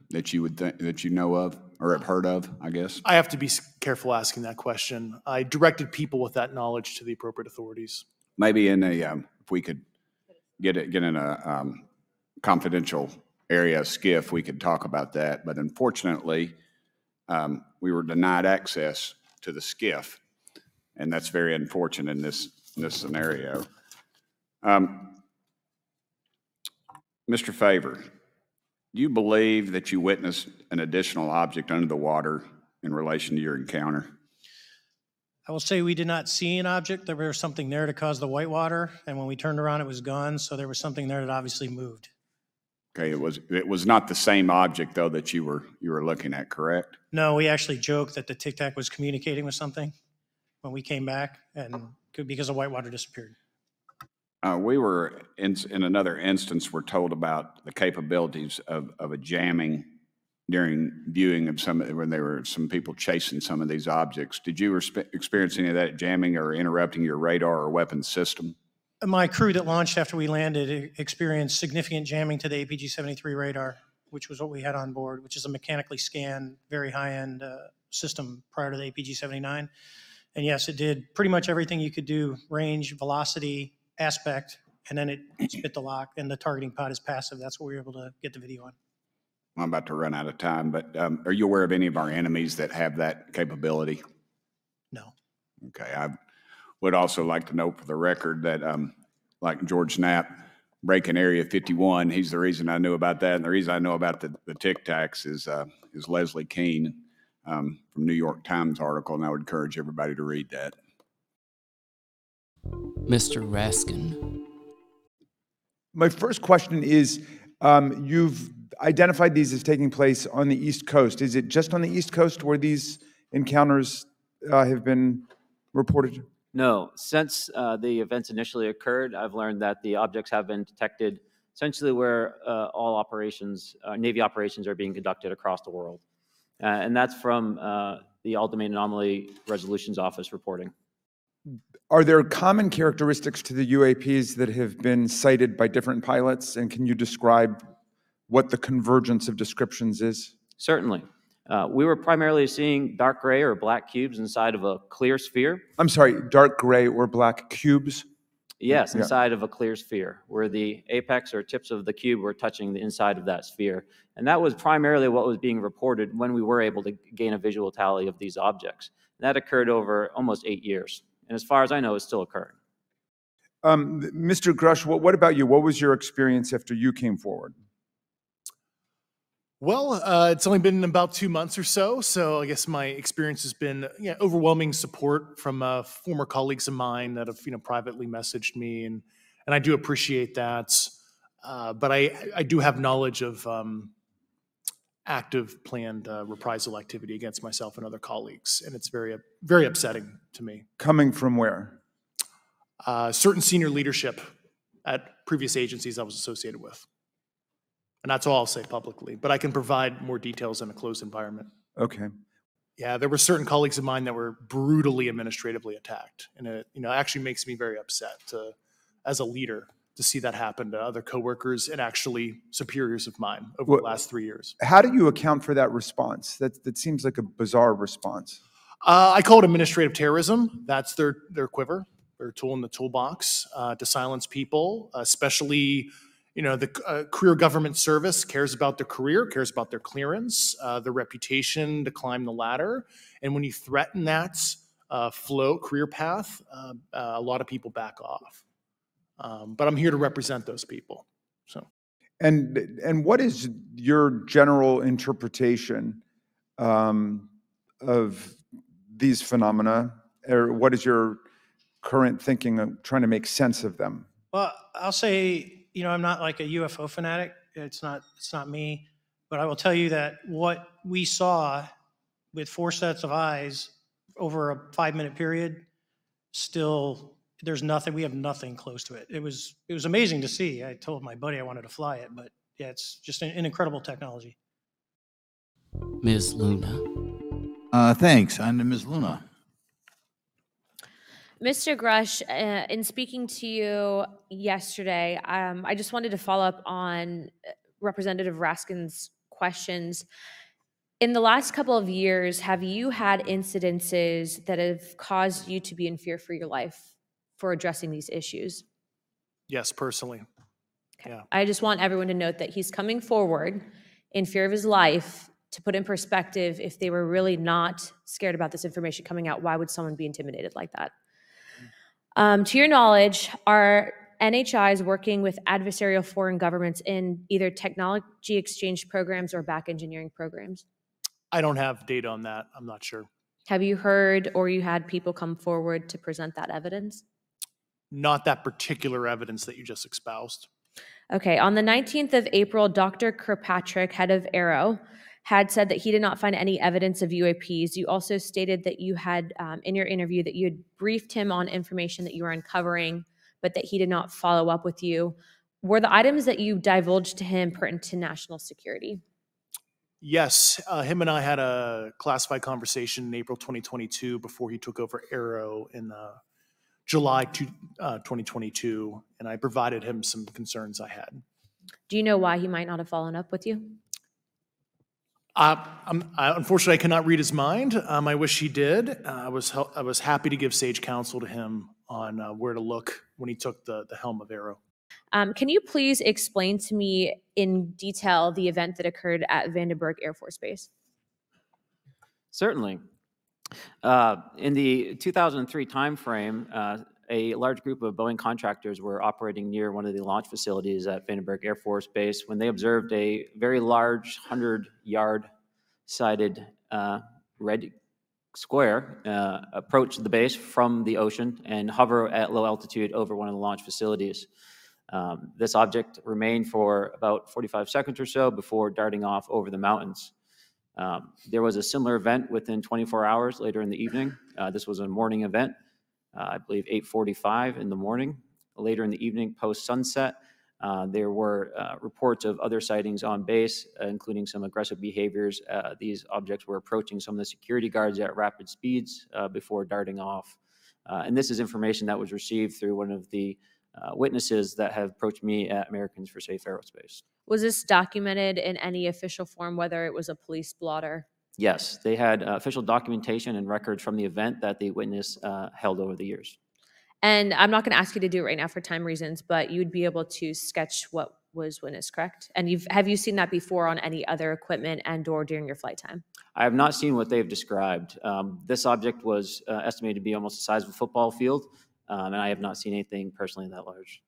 that you would think, that you know of or have heard of, I guess? I have to be careful asking that question. I directed people with that knowledge to the appropriate authorities. Maybe in a, um, if we could get it, get in a um, confidential area skiff, we could talk about that. But unfortunately, um, we were denied access to the skiff, and that's very unfortunate in this, in this scenario. Um, Mister Fravor, do you believe that you witnessed an additional object under the water in relation to your encounter? I will say we did not see an object. There was something there to cause the white water, and when we turned around, it was gone, so there was something there that obviously moved. Okay, it was it was not the same object, though, that you were you were looking at, correct? No, we actually joked that the Tic Tac was communicating with something when we came back, and because the white water disappeared. Uh, we were, in, in another instance, we're told about the capabilities of, of a jamming during viewing of some, when there were some people chasing some of these objects. Did you experience any of that jamming or interrupting your radar or weapons system? My crew that launched after we landed experienced significant jamming to the A P G seventy-three radar, which was what we had on board, which is a mechanically scanned, very high-end uh, system prior to the A P G seventy-nine. And yes, it did pretty much everything you could do, range, velocity, aspect, and then it spit the lock, and the targeting pod is passive. That's what we were able to get the video on. I'm about to run out of time, but um, are you aware of any of our enemies that have that capability? No. Okay. I would also like to note for the record that, um, like George Knapp breaking Area fifty-one, he's the reason I knew about that, and the reason I know about the, the Tic Tacs is, uh, is Leslie Keane um, from New York Times article, and I would encourage everybody to read that. Mister Raskin. My first question is, um, you've identified these as taking place on the East Coast. Is it just on the East Coast where these encounters uh, have been reported? No. Since uh, the events initially occurred, I've learned that the objects have been detected essentially where uh, all operations, uh, Navy operations are being conducted across the world. Uh, and that's from uh, the All Domain Anomaly Resolution Office reporting. Are there common characteristics to the U A Ps that have been cited by different pilots, and can you describe what the convergence of descriptions is? Certainly. Uh, we were primarily seeing dark gray or black cubes inside of a clear sphere. I'm sorry, dark gray or black cubes? Yes, inside yeah. of a clear sphere, where the apex or tips of the cube were touching the inside of that sphere. And that was primarily what was being reported when we were able to gain a visual tally of these objects. And that occurred over almost eight years. And as far as I know, it's still occurring. Um, Mister Grusch, what, what about you? What was your experience after you came forward? Well, uh, it's only been about two months or so, so I guess my experience has been yeah, overwhelming support from uh, former colleagues of mine that have you know privately messaged me, and and I do appreciate that. Uh, but I I do have knowledge of um, active planned uh, reprisal activity against myself and other colleagues, and it's very very upsetting to me. Coming from where? Uh, certain senior leadership at previous agencies I was associated with. And that's all I'll say publicly, but I can provide more details in a closed environment. Okay. Yeah, there were certain colleagues of mine that were brutally administratively attacked, and it you know actually makes me very upset to, as a leader, to see that happen to other coworkers and actually superiors of mine over well, the last three years. How do you account for that response? That that seems like a bizarre response. Uh, I call it administrative terrorism. That's their their quiver, their tool in the toolbox uh, to silence people, especially. You know, the uh, career government service cares about their career, cares about their clearance, uh, their reputation to climb the ladder. And when you threaten that uh, flow, career path, uh, uh, a lot of people back off. Um, but I'm here to represent those people. So, and and what is your general interpretation um, of these phenomena? Or what is your current thinking of trying to make sense of them? Well, I'll say... You know, I'm not like a U F O fanatic. It's not. It's not me. But I will tell you that what we saw with four sets of eyes over a five-minute period, still, there's nothing, we have nothing close to it. It was it was amazing to see. I told my buddy I wanted to fly it, but yeah, it's just an, an incredible technology. Miz Luna. Uh, thanks. I'm Miz Luna. Mister Grusch, uh, in speaking to you yesterday, um, I just wanted to follow up on Representative Raskin's questions. In the last couple of years, have you had incidences that have caused you to be in fear for your life for addressing these issues? Yes, personally. Okay. Yeah. I just want everyone to note that he's coming forward in fear of his life to put in perspective, if they were really not scared about this information coming out, why would someone be intimidated like that? Um, to your knowledge, are N H Is working with adversarial foreign governments in either technology exchange programs or back engineering programs? I don't have data on that. I'm not sure. Have you heard or you had people come forward to present that evidence? Not that particular evidence that you just espoused. Okay. On the nineteenth of April, Doctor Kirkpatrick, head of Aero, had said that he did not find any evidence of U A Ps. You also stated that you had, um, in your interview, that you had briefed him on information that you were uncovering, but that he did not follow up with you. Were the items that you divulged to him pertinent to national security? Yes, uh, him and I had a classified conversation in April twenty twenty-two before he took over Aero in uh, July twenty twenty-two, and I provided him some concerns I had. Do you know why he might not have followed up with you? Uh, I'm, I, unfortunately, I cannot read his mind. Um, I wish he did. Uh, I was hel- I was happy to give sage counsel to him on uh, where to look when he took the, the helm of Aero. Um, can you please explain to me in detail the event that occurred at Vandenberg Air Force Base? Certainly. Uh, in the two thousand three timeframe, uh, a large group of Boeing contractors were operating near one of the launch facilities at Vandenberg Air Force Base when they observed a very large one hundred yard sided uh, red square uh, approach the base from the ocean and hover at low altitude over one of the launch facilities. Um, this object remained for about forty-five seconds or so before darting off over the mountains. Um, there was a similar event within twenty-four hours later in the evening. Uh, this was a morning event, uh, I believe eight forty-five in the morning. Later in the evening, post-sunset, uh, there were uh, reports of other sightings on base, uh, including some aggressive behaviors. Uh, these objects were approaching some of the security guards at rapid speeds uh, before darting off. Uh, and this is information that was received through one of the Uh, witnesses that have approached me at Americans for Safe Aerospace. Was this documented in any official form, whether it was a police blot or? Yes, they had uh, official documentation and records from the event that the witness uh, held over the years. And I'm not going to ask you to do it right now for time reasons, but you would be able to sketch what was witnessed, correct? And you've have you seen that before on any other equipment and or during your flight time? I have not seen what they've described. Um, this object was uh, estimated to be almost the size of a football field. Um, and I have not seen anything personally that large.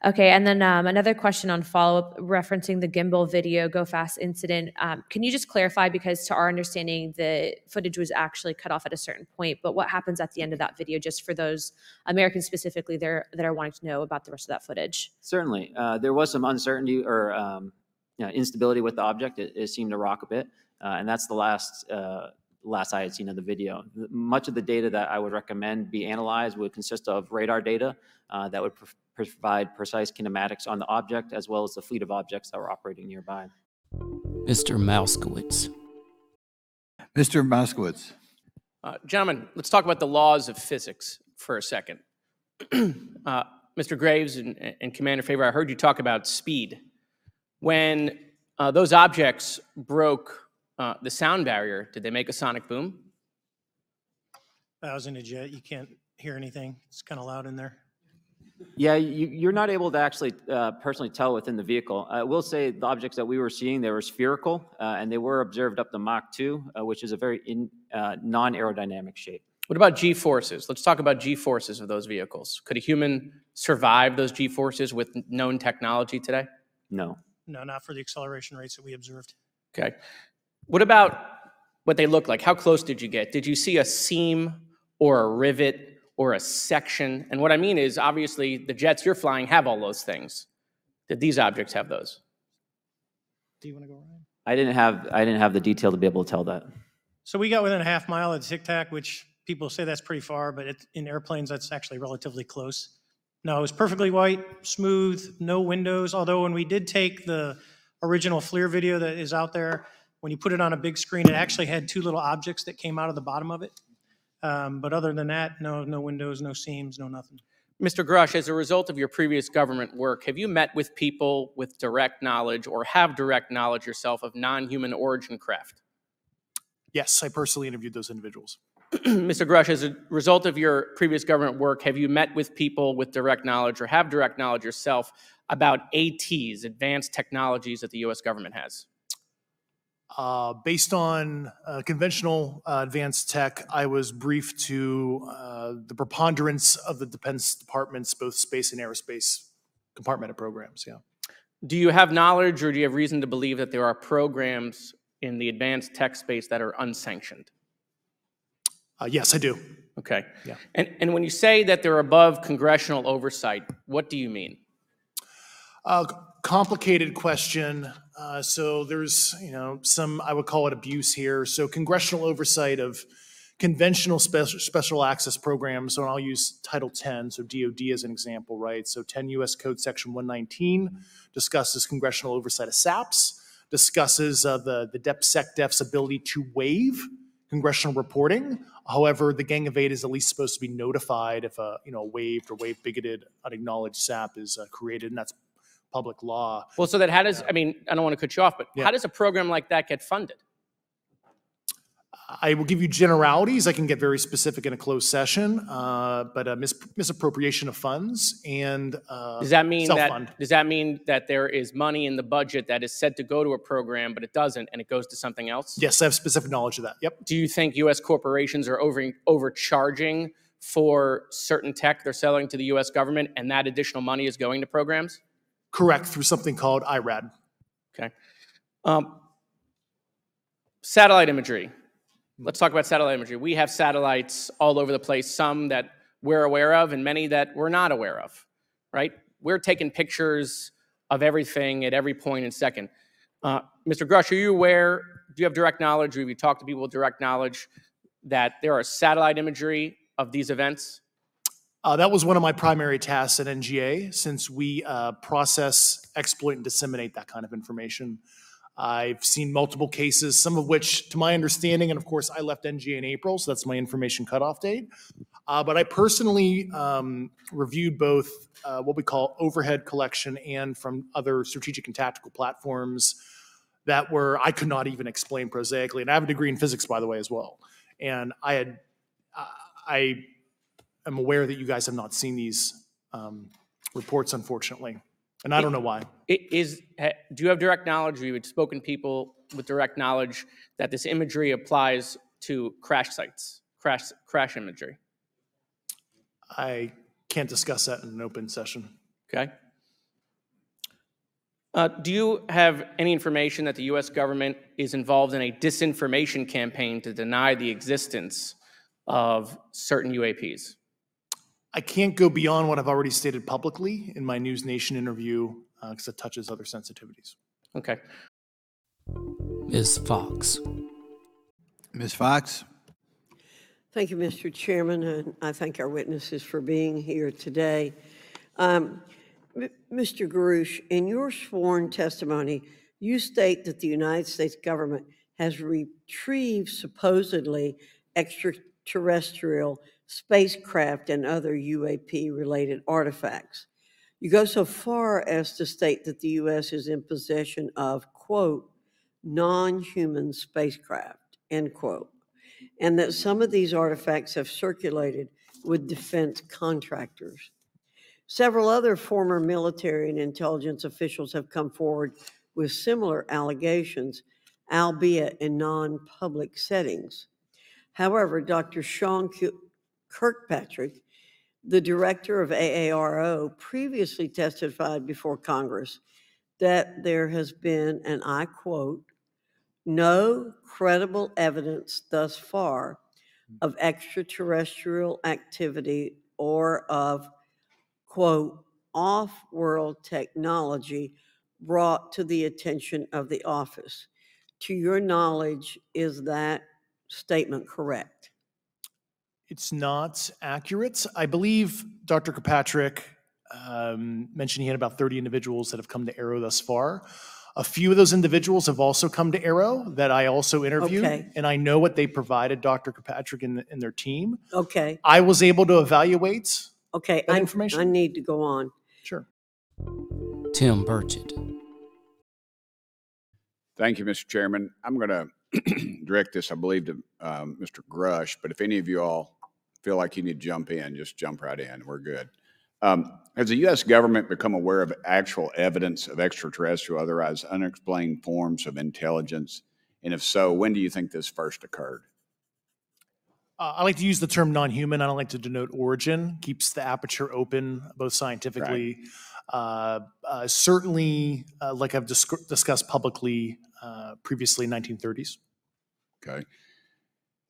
Okay, and then um, another question on follow-up referencing the gimbal video go fast incident. Um, can you just clarify, because to our understanding, the footage was actually cut off at a certain point, but what happens at the end of that video, just for those Americans specifically there that are wanting to know about the rest of that footage? Certainly. Uh, there was some uncertainty or um, you know, instability with the object. It, it seemed to rock a bit, uh, and that's the last uh last I had seen of the video. Much of the data that I would recommend be analyzed would consist of radar data uh, that would pr- provide precise kinematics on the object, as well as the fleet of objects that were operating nearby. Mister Moskowitz. Mister Moskowitz. Uh, gentlemen, let's talk about the laws of physics for a second. uh, Mister Graves and, and Commander Fravor, I heard you talk about speed. When uh, those objects broke Uh, the sound barrier, did they make a sonic boom? I was in a jet. You can't hear anything. It's kind of loud in there. Yeah, you, you're not able to actually uh, personally tell within the vehicle. I will say the objects that we were seeing, they were spherical, uh, and they were observed up to Mach two, uh, which is a very in, uh, non-aerodynamic shape. What about G-forces? Let's talk about G-forces of those vehicles. Could a human survive those G-forces with known technology today? No. No, not for the acceleration rates that we observed. Okay. What about what they look like? How close did you get? Did you see a seam or a rivet or a section? And what I mean is, obviously, the jets you're flying have all those things. Did these objects have those? Do you want to go, Ryan? I didn't have I didn't have the detail to be able to tell that. So we got within a half mile at Tic-Tac, which people say that's pretty far, but it, in airplanes that's actually relatively close. No, it was perfectly white, smooth, no windows. Although when we did take the original FLIR video that is out there, when you put it on a big screen, it actually had two little objects that came out of the bottom of it. Um, but other than that, no, no windows, no seams, no nothing. Mister Grusch, as a result of your previous government work, have you met with people with direct knowledge or have direct knowledge yourself of non-human origin craft? Yes, I personally interviewed those individuals. Mister Grusch, as a result of your previous government work, have you met with people with direct knowledge or have direct knowledge yourself about A Ts, advanced technologies that the U S government has? Uh, based on uh, conventional uh, advanced tech, I was briefed to uh, the preponderance of the Defense Department's both space and aerospace compartmented programs, yeah. Do you have knowledge or do you have reason to believe that there are programs in the advanced tech space that are unsanctioned? Uh, yes, I do. Okay. Yeah. And, and when you say that they're above congressional oversight, what do you mean? Uh, complicated question. Uh, so there's, you know, some, I would call it abuse here. So congressional oversight of conventional special, special access programs, so I'll use Title ten, so D O D as an example, right? So ten U S Code Section one nineteen discusses congressional oversight of SAPs, discusses uh, the, the DepSecDef's ability to waive congressional reporting. However, the Gang of Eight is at least supposed to be notified if a, you know, waived or waived bigoted unacknowledged SAP is uh, created, and that's public law. Well, so that how does, I mean, I don't want to cut you off, but yeah. How does a program like that get funded? I will give you generalities. I can get very specific in a closed session, uh, but a mis misappropriation of funds and uh, does that mean that, does that mean that there is money in the budget that is said to go to a program, but it doesn't, and it goes to something else? Yes, I have specific knowledge of that, yep. Do you think U S corporations are over overcharging for certain tech they're selling to the U S government, and that additional money is going to programs? Correct, through something called I RAD. Okay. Um, satellite imagery. Let's talk about satellite imagery. We have satellites all over the place, some that we're aware of and many that we're not aware of, right? We're taking pictures of everything at every point in second. Uh, Mister Grusch, are you aware, do you have direct knowledge, or have you talked to people with direct knowledge that there are satellite imagery of these events? Uh, that was one of my primary tasks at N G A, since we uh, process, exploit, and disseminate that kind of information. I've seen multiple cases, some of which, to my understanding, and of course I left N G A in April, so that's my information cutoff date. Uh, but I personally um, reviewed both uh, what we call overhead collection and from other strategic and tactical platforms that were, I could not even explain prosaically. And I have a degree in physics, by the way, as well. And I had, uh, I am aware that you guys have not seen these um, reports, unfortunately. And I don't know why. It is, do you have direct knowledge, or you had spoken people with direct knowledge that this imagery applies to crash sites, crash crash imagery? I can't discuss that in an open session. Okay. Uh, do you have any information that the U S government is involved in a disinformation campaign to deny the existence of certain U A Ps? I can't go beyond what I've already stated publicly in my News Nation interview because uh, it touches other sensitivities. Okay. Miz Fox. Miz Fox. Thank you, Mister Chairman, and I thank our witnesses for being here today. Um, Mister Grusch, in your sworn testimony, you state that the United States government has retrieved supposedly extraterrestrial spacecraft and other U A P-related artifacts. You go so far as to state that the U S is in possession of, quote, non-human spacecraft, end quote, and that some of these artifacts have circulated with defense contractors. Several other former military and intelligence officials have come forward with similar allegations, albeit in non-public settings. However, Doctor Sean Kirkpatrick, the director of A A R O, previously testified before Congress that there has been, and I quote, no credible evidence thus far of extraterrestrial activity or of, quote, off-world technology brought to the attention of the office. To your knowledge, is that statement correct? It's not accurate. I believe Doctor Kirkpatrick um, mentioned he had about thirty individuals that have come to Aero thus far. A few of those individuals have also come to Aero that I also interviewed, okay. and I know what they provided Doctor Kirkpatrick and, and their team. Okay. I was able to evaluate okay, that I, information. I need to go on. Sure. Tim Burchett. Thank you, Mister Chairman. I'm going to direct this, I believe, to um, Mister Grusch, but if any of you all feel like you need to jump in, just jump right in. We're good. Um, has the U S government become aware of actual evidence of extraterrestrial, otherwise unexplained forms of intelligence? And if so, when do you think this first occurred? Uh, I like to use the term non-human. I don't like to denote origin. Keeps the aperture open, both scientifically. Right. Uh, uh, certainly, uh, like I've dis- discussed publicly uh, previously, nineteen thirties. Okay.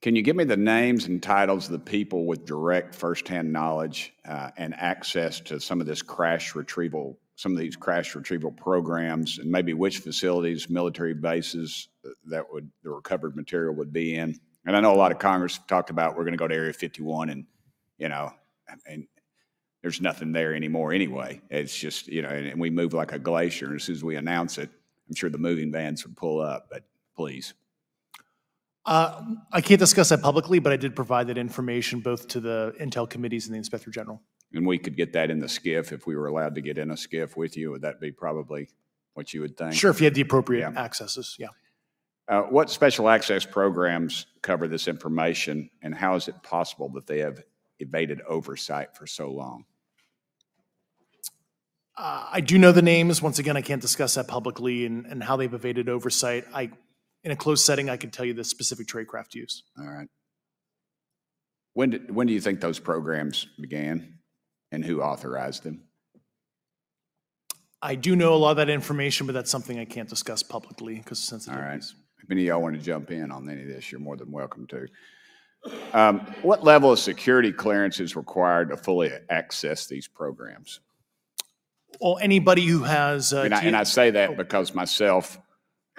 Can you give me the names and titles of the people with direct firsthand knowledge uh, and access to some of this crash retrieval, some of these crash retrieval programs, and maybe which facilities, military bases that would the recovered material would be in? And I know a lot of Congress talked about we're going to go to Area fifty-one, and you know, and there's nothing there anymore anyway. It's just you know, and we move like a glacier. And as soon as we announce it, I'm sure the moving vans would pull up. But please. Uh, I can't discuss that publicly, but I did provide that information both to the Intel committees and the Inspector General. And we could get that in the skiff if we were allowed to get in a skiff with you. Would that be probably what you would think? Sure, if you had the appropriate yeah. accesses, yeah. Uh, what special access programs cover this information, and how is it possible that they have evaded oversight for so long? Uh, I do know the names. Once again, I can't discuss that publicly and, and how they've evaded oversight. I. In a closed setting, I can tell you the specific tradecraft used. All right. When did, when do you think those programs began, and who authorized them? I do know a lot of that information, but that's something I can't discuss publicly because of sensitivity. All right. If any of y'all want to jump in on any of this, you're more than welcome to. Um, what level of security clearance is required to fully access these programs? Well, anybody who has... Uh, and, I, and I say that oh. because myself...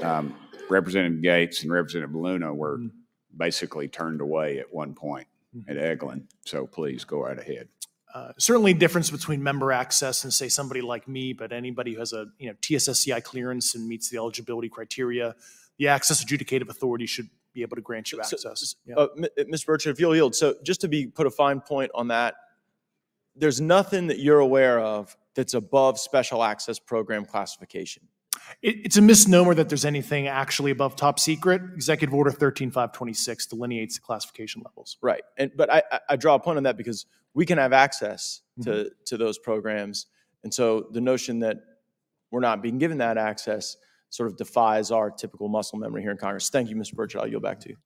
Um, Representative Gates and Representative Luna were mm. basically turned away at one point mm. at Eglin. So please go right ahead. Uh, certainly difference between member access and say somebody like me, but anybody who has a you know T S S C I clearance and meets the eligibility criteria, the access adjudicative authority should be able to grant you access. So, yeah. uh, Mister Burchett, if you'll yield. So just to be put a fine point on that, there's nothing that you're aware of that's above special access program classification. It, it's a misnomer that there's anything actually above top secret. Executive Order thirteen five twenty-six delineates the classification levels. Right, and but I, I draw a point on that because we can have access to, mm-hmm. to those programs, and so the notion that we're not being given that access sort of defies our typical muscle memory here in Congress. Thank you, Mister Burchett. I'll yield back to you.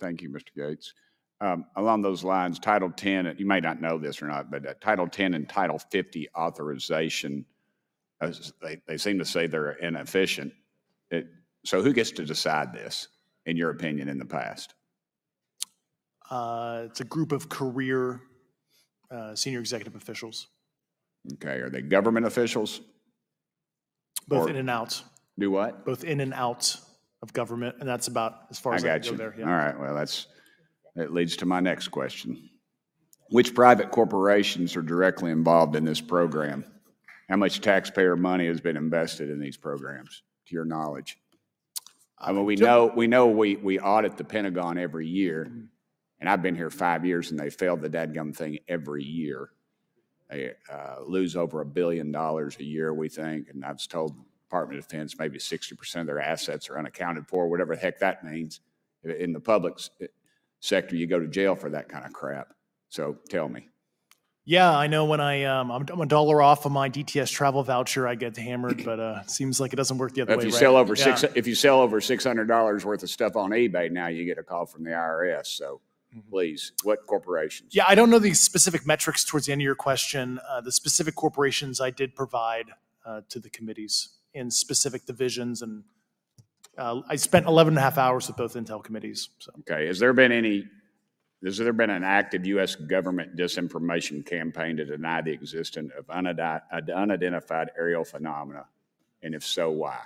Thank you, Mister Gates. Um, along those lines, Title ten, you may not know this or not, but uh, Title ten and Title fifty authorization As they, they seem to say they're inefficient. It, so who gets to decide this, in your opinion, in the past? Uh, it's a group of career uh, senior executive officials. Okay. Are they government officials? Both or in and out. Do what? Both in and out of government, and that's about as far as I, got I can you. go there. Yeah. All right. Well, that's that leads to my next question. Which private corporations are directly involved in this program? How much taxpayer money has been invested in these programs, to your knowledge? I mean, we know we know we, we audit the Pentagon every year, and I've been here five years, and they failed the dadgum thing every year. They uh, lose over a billion dollars a year, we think, and I was told the Department of Defense maybe sixty percent of their assets are unaccounted for, whatever the heck that means. In the public sector, you go to jail for that kind of crap. So tell me. Yeah, I know when I, um, I'm I'm a dollar off of my D T S travel voucher, I get hammered, but uh, it seems like it doesn't work the other if way, you right? sell over yeah. six, if you sell over six hundred dollars worth of stuff on eBay now, you get a call from the I R S, so mm-hmm. please, what corporations? Yeah, I don't know the specific metrics towards the end of your question. Uh, the specific corporations I did provide uh, to the committees in specific divisions, and uh, I spent eleven and a half hours with both Intel committees. So. Okay, has there been any... Has there been an active U S government disinformation campaign to deny the existence of unidentified aerial phenomena? And if so, why?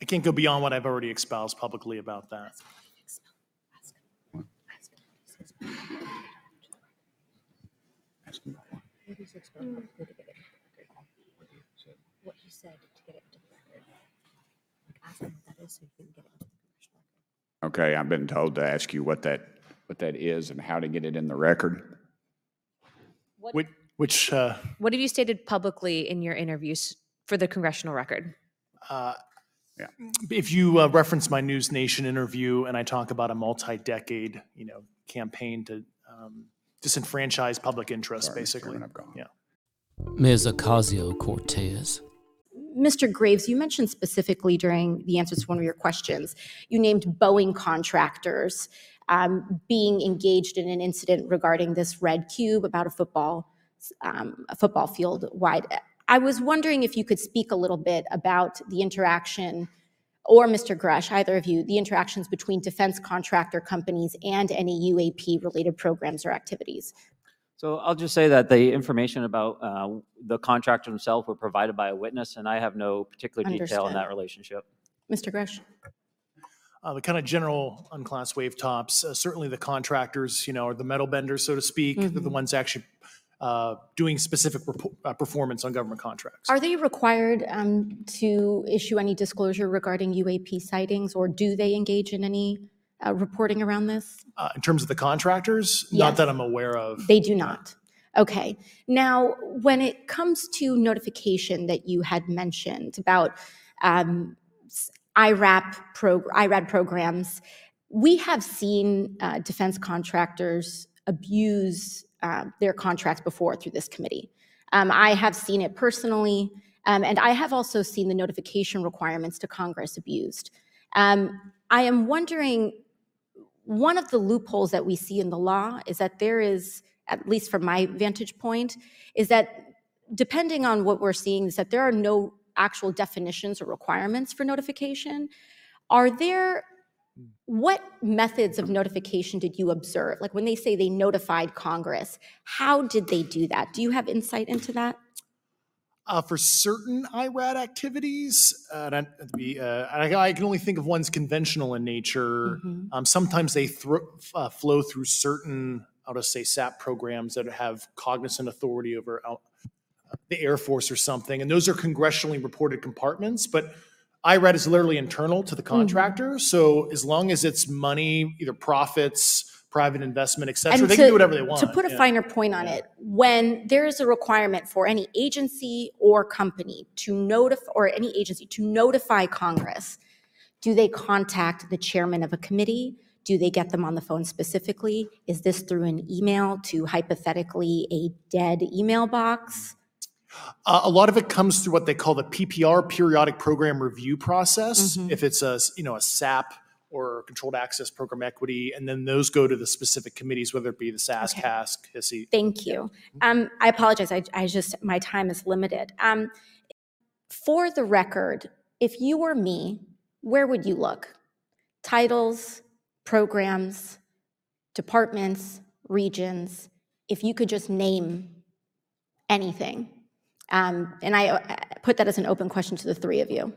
I can't go beyond what I've already espoused publicly about that. What you said to get it into the record. Ask him what that is so you can get it into the congressional record. Okay, I've been told to ask you what that what that is and how to get it in the record. What, which, which uh, what have you stated publicly in your interviews for the congressional record? Uh, yeah. If you uh, reference my News Nation interview and I talk about a multi-decade, you know, campaign to um, disenfranchise public interest, Sorry, basically. Mister Chairman, yeah. Miz Ocasio-Cortez. Mister Graves, you mentioned specifically during the answer to one of your questions, you named Boeing contractors um, being engaged in an incident regarding this red cube about a football, um, a football field wide. I was wondering if you could speak a little bit about the interaction, or Mister Grusch, either of you, the interactions between defense contractor companies and any U A P-related programs or activities. So I'll just say that the information about uh, the contractor himself were provided by a witness, and I have no particular detail in that relationship. Mister Grusch. Uh, the kind of general unclassed wave tops, uh, certainly the contractors, you know, are the metal benders, so to speak. Mm-hmm. They're the ones actually uh, doing specific rep- uh, performance on government contracts. Are they required um, to issue any disclosure regarding U A P sightings, or do they engage in any Uh, reporting around this? Uh, in terms of the contractors? Yes. Not that I'm aware of. They do not. Okay. Now, when it comes to notification that you had mentioned about um, I R A P prog- I R A D programs, we have seen uh, defense contractors abuse uh, their contracts before through this committee. Um, I have seen it personally, um, and I have also seen the notification requirements to Congress abused. Um, I am wondering, one of the loopholes that we see in the law is that there is, at least from my vantage point, is that depending on what we're seeing is that there are no actual definitions or requirements for notification. Are there, what methods of notification did you observe? Like when they say they notified Congress, how did they do that? Do you have insight into that? Uh, for certain I R A D activities, uh, and I, uh, I, I can only think of ones conventional in nature. Mm-hmm. Um, sometimes they thro- uh, flow through certain, I'll just say, S A P programs that have cognizant authority over uh, the Air Force or something, and those are congressionally reported compartments. But I R A D is literally internal to the contractor, mm-hmm. so as long as it's money, either profits, private investment, et cetera. And they to, can do whatever they want. To put a yeah. finer point on yeah. it, when there is a requirement for any agency or company to notify, or any agency to notify Congress, do they contact the chairman of a committee? Do they get them on the phone specifically? Is this through an email to hypothetically a dead email box? Uh, a lot of it comes through what they call the P P R, periodic program review process. Mm-hmm. If it's a, you know, a S A P or controlled access program equity, and then those go to the specific committees, whether it be the S A S, okay. C A S C, H I S I. Thank you. Um, I apologize, I, I just, my time is limited. Um, for the record, if you were me, where would you look? Titles, programs, departments, regions, if you could just name anything. Um, and I uh, put that as an open question to the three of you.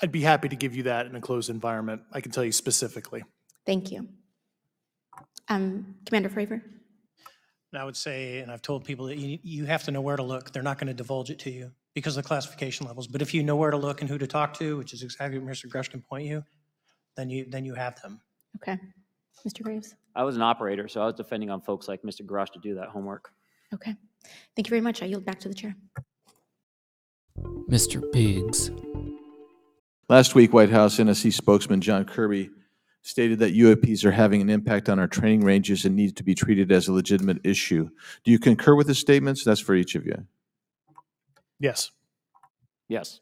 I'd be happy to give you that in a closed environment. I can tell you specifically. Thank you. Um, Commander Fravor? And I would say, and I've told people that you, you have to know where to look. They're not going to divulge it to you because of the classification levels. But if you know where to look and who to talk to, which is exactly what Mister Grusch can point you, then you then you have them. Okay. Mister Graves? I was an operator, so I was depending on folks like Mister Grusch to do that homework. Okay. Thank you very much. I yield back to the chair. Mister Biggs? Last week, White House N S C spokesman John Kirby stated that U A Ps are having an impact on our training ranges and need to be treated as a legitimate issue. Do you concur with his statements? That's for each of you. Yes. Yes.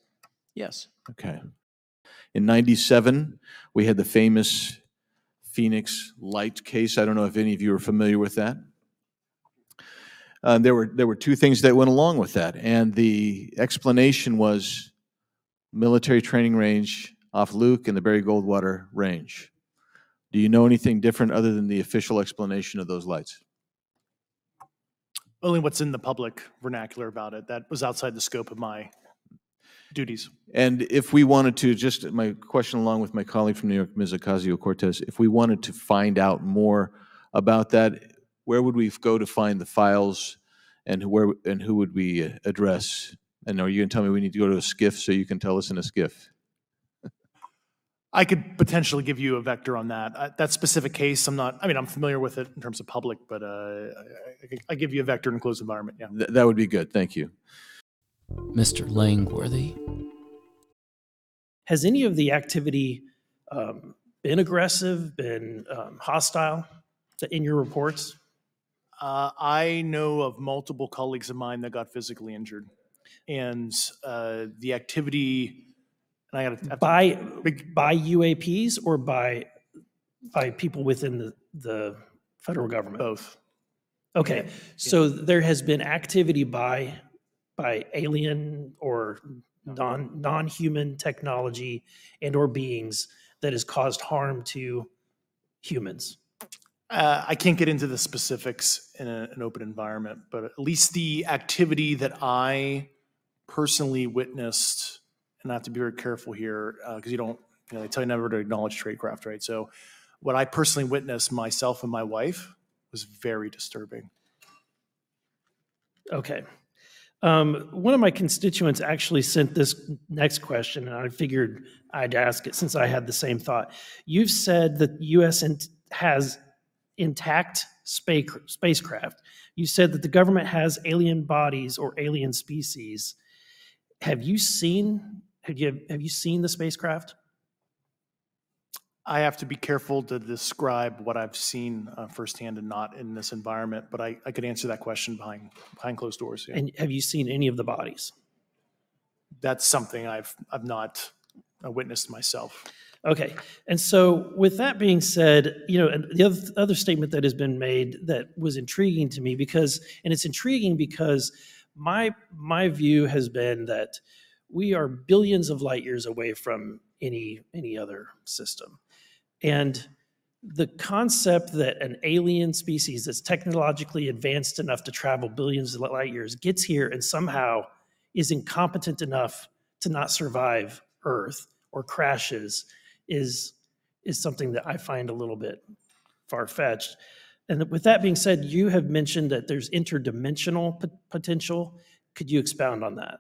Yes. Okay. In ninety-seven, we had the famous Phoenix Light case. I don't know if any of you are familiar with that. Uh, there were there were two things that went along with that, and the explanation was military training range off Luke and the Barry Goldwater range. Do you know anything different other than the official explanation of those lights? Only what's in the public vernacular about it. That was outside the scope of my duties. And if we wanted to, just my question along with my colleague from New York, Miz Ocasio-Cortez, if we wanted to find out more about that, where would we go to find the files, and where and who would we address? And are you going to tell me we need to go to a skiff so you can tell us in a skiff? I could potentially give you a vector on that. I, that specific case, I'm not, I mean, I'm familiar with it in terms of public, but uh, I, I give you a vector in a closed environment, yeah. Th- that would be good, thank you. Mister Langworthy. Has any of the activity um, been aggressive, been um, hostile in your reports? Uh, I know of multiple colleagues of mine that got physically injured. And uh, the activity... And I gotta, I have by to, by U A Ps or by by people within the, the federal government? Both. Okay, yeah. So yeah. There has been activity by by alien or non non-human technology and or beings that has caused harm to humans. Uh, I can't get into the specifics in a, an open environment, but at least the activity that I personally witnessed. And I have to be very careful here because uh, you don't, you know, they tell you never to acknowledge tradecraft, right? So what I personally witnessed myself and my wife was very disturbing. Okay. Um, one of my constituents actually sent this next question, and I figured I'd ask it since I had the same thought. You've said that the U S in- has intact space- spacecraft. You said that the government has alien bodies or alien species. Have you seen... Have you, have you seen the spacecraft? I have to be careful to describe what I've seen uh, firsthand and not in this environment, but I, I could answer that question behind behind closed doors. Yeah. And have you seen any of the bodies? That's something I've I've not uh, witnessed myself. Okay, and so with that being said, you know, and the other, other statement that has been made that was intriguing to me because, and it's intriguing because my my view has been that we are billions of light years away from any any other system. And the concept that an alien species that's technologically advanced enough to travel billions of light years gets here and somehow is incompetent enough to not survive Earth or crashes is, is something that I find a little bit far-fetched. And with that being said, you have mentioned that there's interdimensional p- potential. Could you expound on that?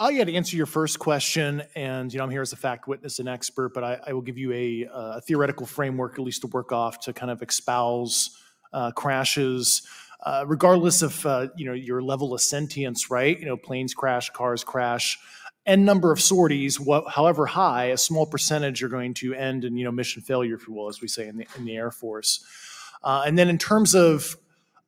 I'll get to answer your first question, and you know I'm here as a fact witness and expert, but I, I will give you a, a theoretical framework at least to work off to kind of espouse uh, crashes, uh, regardless of uh, you know your level of sentience, right? You know, planes crash, cars crash, n number of sorties. What, however high, a small percentage are going to end in you know mission failure, if you will, as we say in the in the Air Force. Uh, and then in terms of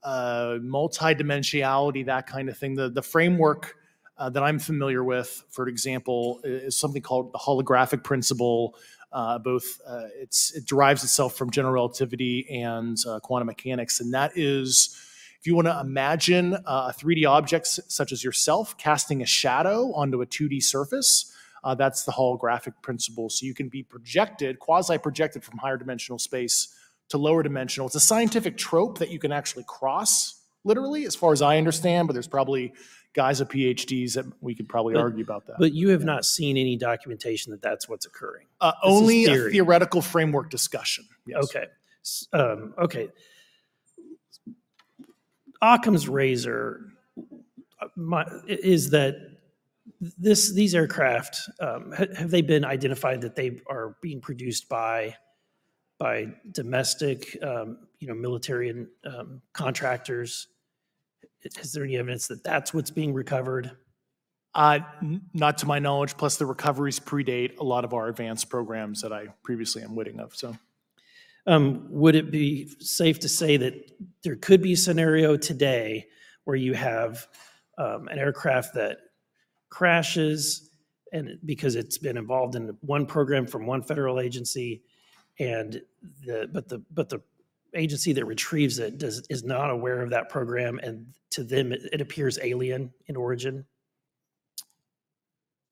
uh, multidimensionality, that kind of thing, the the framework. Uh, that I'm familiar with, for example, is something called the holographic principle. Uh, both uh, it's, it derives itself from general relativity and uh, quantum mechanics. And that is, if you want to imagine uh, a three D object s- such as yourself casting a shadow onto a two D surface, uh, that's the holographic principle. So you can be projected, quasi-projected from higher dimensional space to lower dimensional. It's a scientific trope that you can actually cross, literally, as far as I understand, but there's probably guys with PhDs that we could probably but, argue about that. But you have yeah. not seen any documentation that that's what's occurring. Uh, only a theoretical framework discussion. Yes. Okay. Um, okay. Occam's razor my, is that this these aircraft, um, have they been identified that they are being produced by by domestic, um, you know, military and um, contractors? Is there any evidence that that's what's being recovered? Uh, not to my knowledge, plus the recoveries predate a lot of our advanced programs that I previously am witting of. So, um, would it be safe to say that there could be a scenario today where you have um, an aircraft that crashes and because it's been involved in one program from one federal agency, and the but the but the agency that retrieves it does is not aware of that program, and to them it, it appears alien in origin?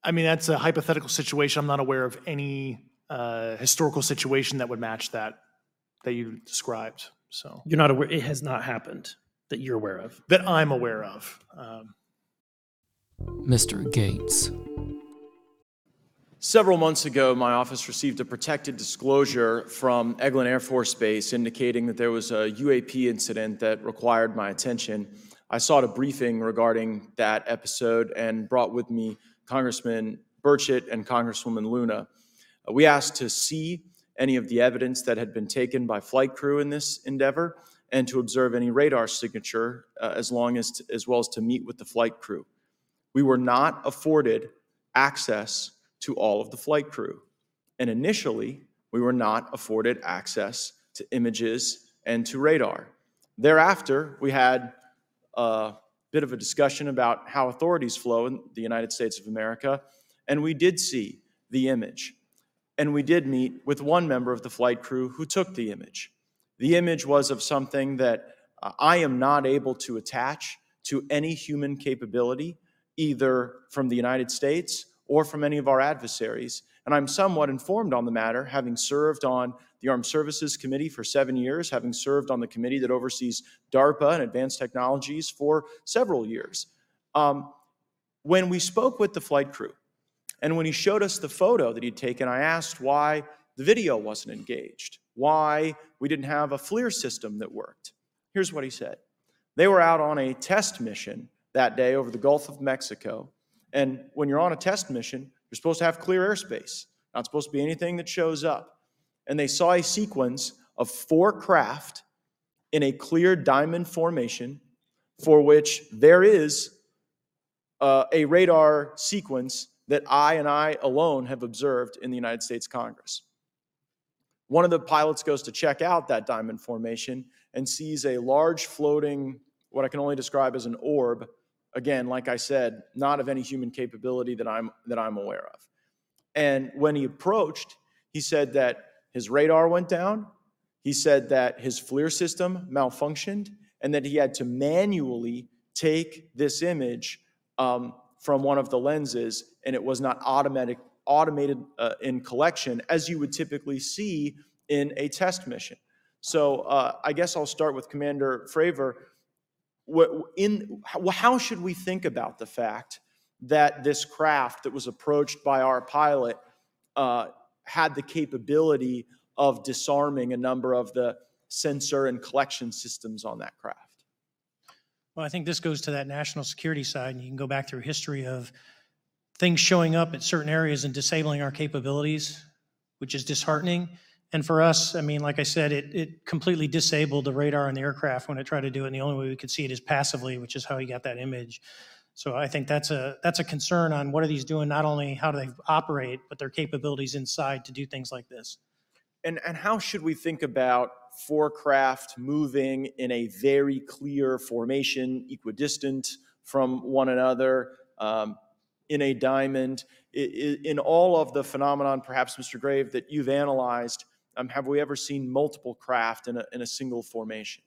I mean, that's a hypothetical situation. I'm not aware of any uh, historical situation that would match that that you described. So you're not aware, it has not happened that you're aware of? That I'm aware of. Um. Mister Gates. Several months ago, my office received a protected disclosure from Eglin Air Force Base indicating that there was a U A P incident that required my attention. I sought a briefing regarding that episode and brought with me Congressman Burchett and Congresswoman Luna. We asked to see any of the evidence that had been taken by flight crew in this endeavor and to observe any radar signature uh, as, long as, to, as well as to meet with the flight crew. We were not afforded access to all of the flight crew. And initially, we were not afforded access to images and to radar. Thereafter, we had a bit of a discussion about how authorities flow in the United States of America, and we did see the image. And we did meet with one member of the flight crew who took the image. The image was of something that uh, I am not able to attach to any human capability, either from the United States or from any of our adversaries. And I'm somewhat informed on the matter, having served on the Armed Services Committee for seven years, having served on the committee that oversees DARPA and advanced technologies for several years. Um, when we spoke with the flight crew, and when he showed us the photo that he'd taken, I asked why the video wasn't engaged, why we didn't have a FLIR system that worked. Here's what he said. They were out on a test mission that day over the Gulf of Mexico. And when you're on a test mission, you're supposed to have clear airspace, not supposed to be anything that shows up. And they saw a sequence of four craft in a clear diamond formation for which there is uh, a radar sequence that I and I alone have observed in the United States Congress. One of the pilots goes to check out that diamond formation and sees a large floating, what I can only describe as an orb. Again, like I said, not of any human capability that I'm that I'm aware of. And when he approached, he said that his radar went down, he said that his FLIR system malfunctioned, and that he had to manually take this image um, from one of the lenses, and it was not automatic, automated uh, in collection, as you would typically see in a test mission. So uh, I guess I'll start with Commander Fravor. In, how should we think about the fact that this craft that was approached by our pilot uh, had the capability of disarming a number of the sensor and collection systems on that craft? Well, I think this goes to that national security side, and you can go back through history of things showing up at certain areas and disabling our capabilities, which is disheartening. And for us, I mean, like I said, it, it completely disabled the radar in the aircraft when it tried to do it, and the only way we could see it is passively, which is how he got that image. So I think that's a that's a concern on what are these doing, not only how do they operate, but their capabilities inside to do things like this. And, and how should we think about four craft moving in a very clear formation, equidistant from one another, um, in a diamond? In all of the phenomenon, perhaps, Mister Graves, that you've analyzed, Um, have we ever seen multiple craft in a, in a single formation?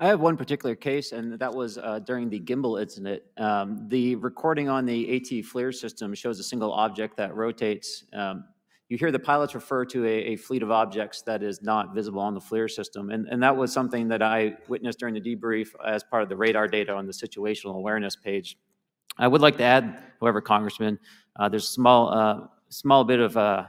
I have one particular case, and that was uh, during the gimbal incident. Um, the recording on the AT FLIR system shows a single object that rotates. Um, you hear the pilots refer to a, a fleet of objects that is not visible on the FLIR system, and, and that was something that I witnessed during the debrief as part of the radar data on the situational awareness page. I would like to add, however, Congressman, uh, there's a small, uh, small bit of uh,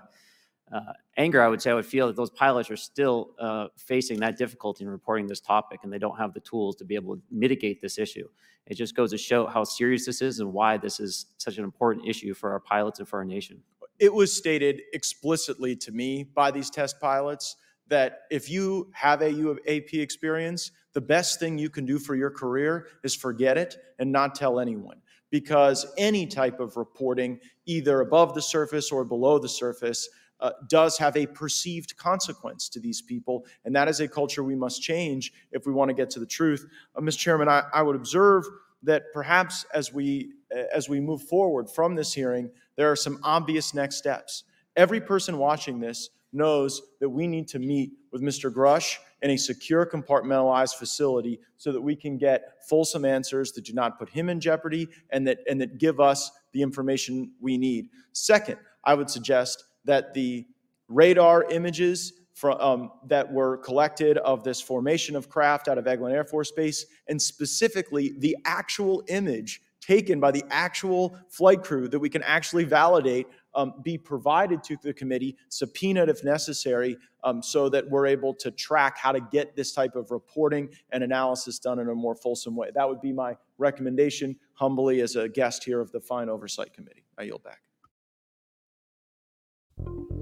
uh, anger, I would say, I would feel that those pilots are still uh, facing that difficulty in reporting this topic, and they don't have the tools to be able to mitigate this issue. It just goes to show how serious this is and why this is such an important issue for our pilots and for our nation. It was stated explicitly to me by these test pilots that if you have a U A P experience, the best thing you can do for your career is forget it and not tell anyone, because any type of reporting, either above the surface or below the surface, uh, does have a perceived consequence to these people, and that is a culture we must change if we want to get to the truth. Uh, Mister Chairman, I, I would observe that perhaps as we, as we move forward from this hearing, there are some obvious next steps. Every person watching this knows that we need to meet with Mister Grusch in a secure compartmentalized facility so that we can get fulsome answers that do not put him in jeopardy and that, and that give us the information we need. Second, I would suggest that the radar images from, um, that were collected of this formation of craft out of Eglin Air Force Base, and specifically the actual image taken by the actual flight crew that we can actually validate um, be provided to the committee, subpoenaed if necessary, um, so that we're able to track how to get this type of reporting and analysis done in a more fulsome way. That would be my recommendation, humbly, as a guest here of the Fine Oversight Committee. I yield back.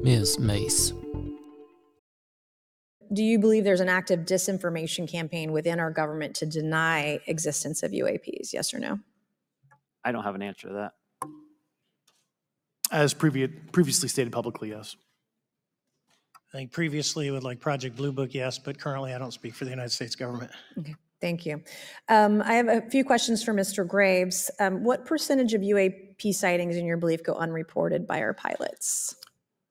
Miz Mace. Do you believe there's an active disinformation campaign within our government to deny existence of U A Ps, yes or no? I don't have an answer to that. As previous, previously stated publicly, yes. I think previously with like Project Blue Book, yes, but currently I don't speak for the United States government. Okay, thank you. Um, I have a few questions for Mister Graves. Um, what percentage of U A P sightings in your belief go unreported by our pilots?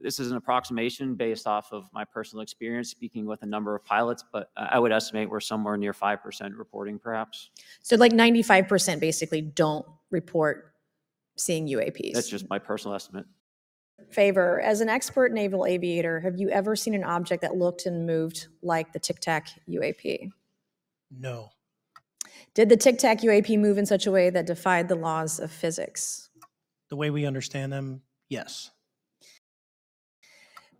This is an approximation based off of my personal experience speaking with a number of pilots, but I would estimate we're somewhere near five percent reporting perhaps. So like ninety-five percent basically don't report seeing U A Ps. That's just my personal estimate. Fravor, as an expert naval aviator, have you ever seen an object that looked and moved like the Tic Tac U A P? No. Did the Tic Tac U A P move in such a way that defied the laws of physics? The way we understand them, yes.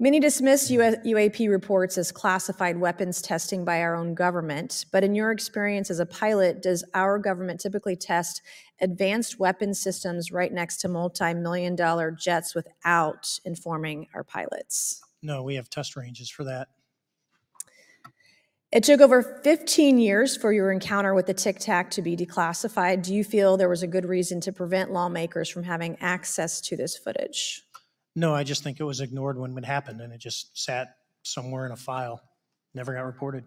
Many dismiss U A P reports as classified weapons testing by our own government, but in your experience as a pilot, does our government typically test advanced weapon systems right next to multi-million dollar jets without informing our pilots? No, we have test ranges for that. It took over fifteen years for your encounter with the Tic Tac to be declassified. Do you feel there was a good reason to prevent lawmakers from having access to this footage? No, I just think it was ignored when it happened, and it just sat somewhere in a file, never got reported.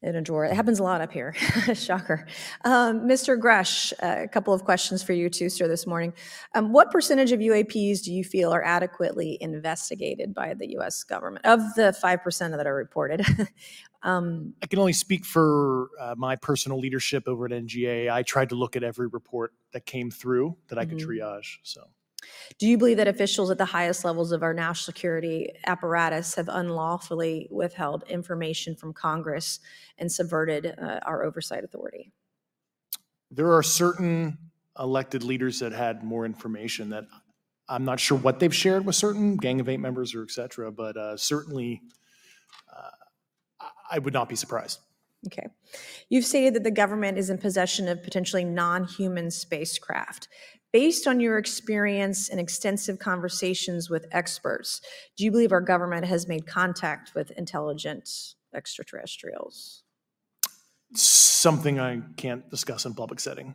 In a drawer. It happens a lot up here. Shocker. Um, Mister Grusch, uh, a couple of questions for you too, sir, this morning. Um, what percentage of U A Ps do you feel are adequately investigated by the U S government? Of the five percent that are reported. um, I can only speak for uh, my personal leadership over at N G A. I tried to look at every report that came through that I could mm-hmm. triage, so. Do you believe that officials at the highest levels of our national security apparatus have unlawfully withheld information from Congress and subverted uh, our oversight authority? There are certain elected leaders that had more information that I'm not sure what they've shared with certain Gang of Eight members or et cetera, but uh, certainly uh, I would not be surprised. Okay. You've stated that the government is in possession of potentially non-human spacecraft. Based on your experience and extensive conversations with experts, do you believe our government has made contact with intelligent extraterrestrials? Something I can't discuss in public setting.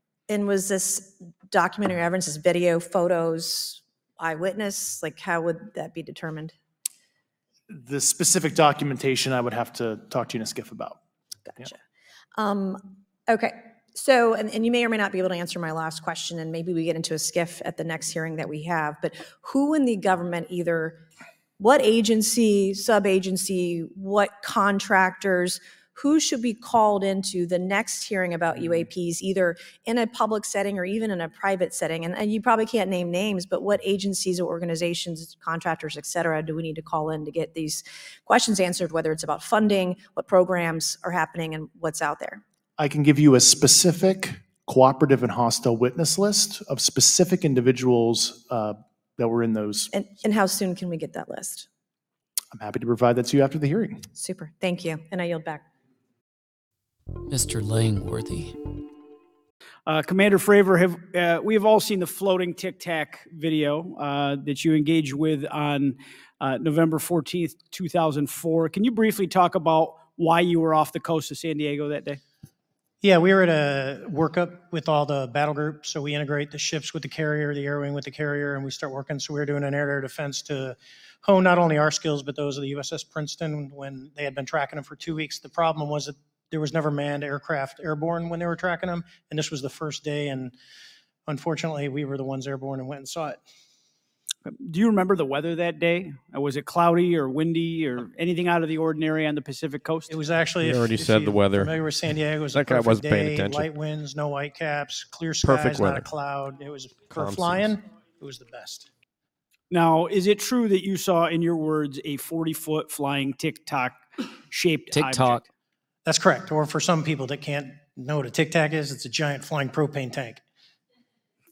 And was this documentary evidence, this video, photos, eyewitness? Like, how would that be determined? The specific documentation I would have to talk to you in a skiff about. Gotcha. Yeah. Um, okay, so, and, and you may or may not be able to answer my last question, and maybe we get into a skiff at the next hearing that we have, but who in the government, either what agency, sub-agency, what contractors, who should be called into the next hearing about U A Ps, either in a public setting or even in a private setting? And, and you probably can't name names, but what agencies or organizations, contractors, et cetera, do we need to call in to get these questions answered, whether it's about funding, what programs are happening, and what's out there? I can give you a specific cooperative and hostile witness list of specific individuals uh, that were in those. And, and how soon can we get that list? I'm happy to provide that to you after the hearing. Super, thank you, and I yield back. Mister Langworthy. Uh, Commander Fravor, have, uh, we have all seen the floating Tic Tac video uh, that you engaged with on uh, November fourteenth, two thousand four. Can you briefly talk about why you were off the coast of San Diego that day? Yeah, we were at a workup with all the battle groups. So we integrate the ships with the carrier, the air wing with the carrier, and we start working. So we were doing an air-to-air defense to hone not only our skills, but those of the U S S Princeton when they had been tracking them for two weeks. The problem was that there was never manned aircraft airborne when they were tracking them, and this was the first day, and unfortunately, we were the ones airborne and went and saw it. Do you remember the weather that day? Was it cloudy or windy or anything out of the ordinary on the Pacific coast? It was actually. You if, already if said you the weather. Familiar with San Diego? It was a perfect I wasn't day. Paying attention. Light winds, no white caps, clear skies, perfect weather. Not a cloud. It was for Thompson's. Flying. It was the best. Now, is it true that you saw, in your words, a forty-foot flying tic-tac shaped tic-tac. Object? That's correct. Or for some people that can't know what a tic-tac is, it's a giant flying propane tank.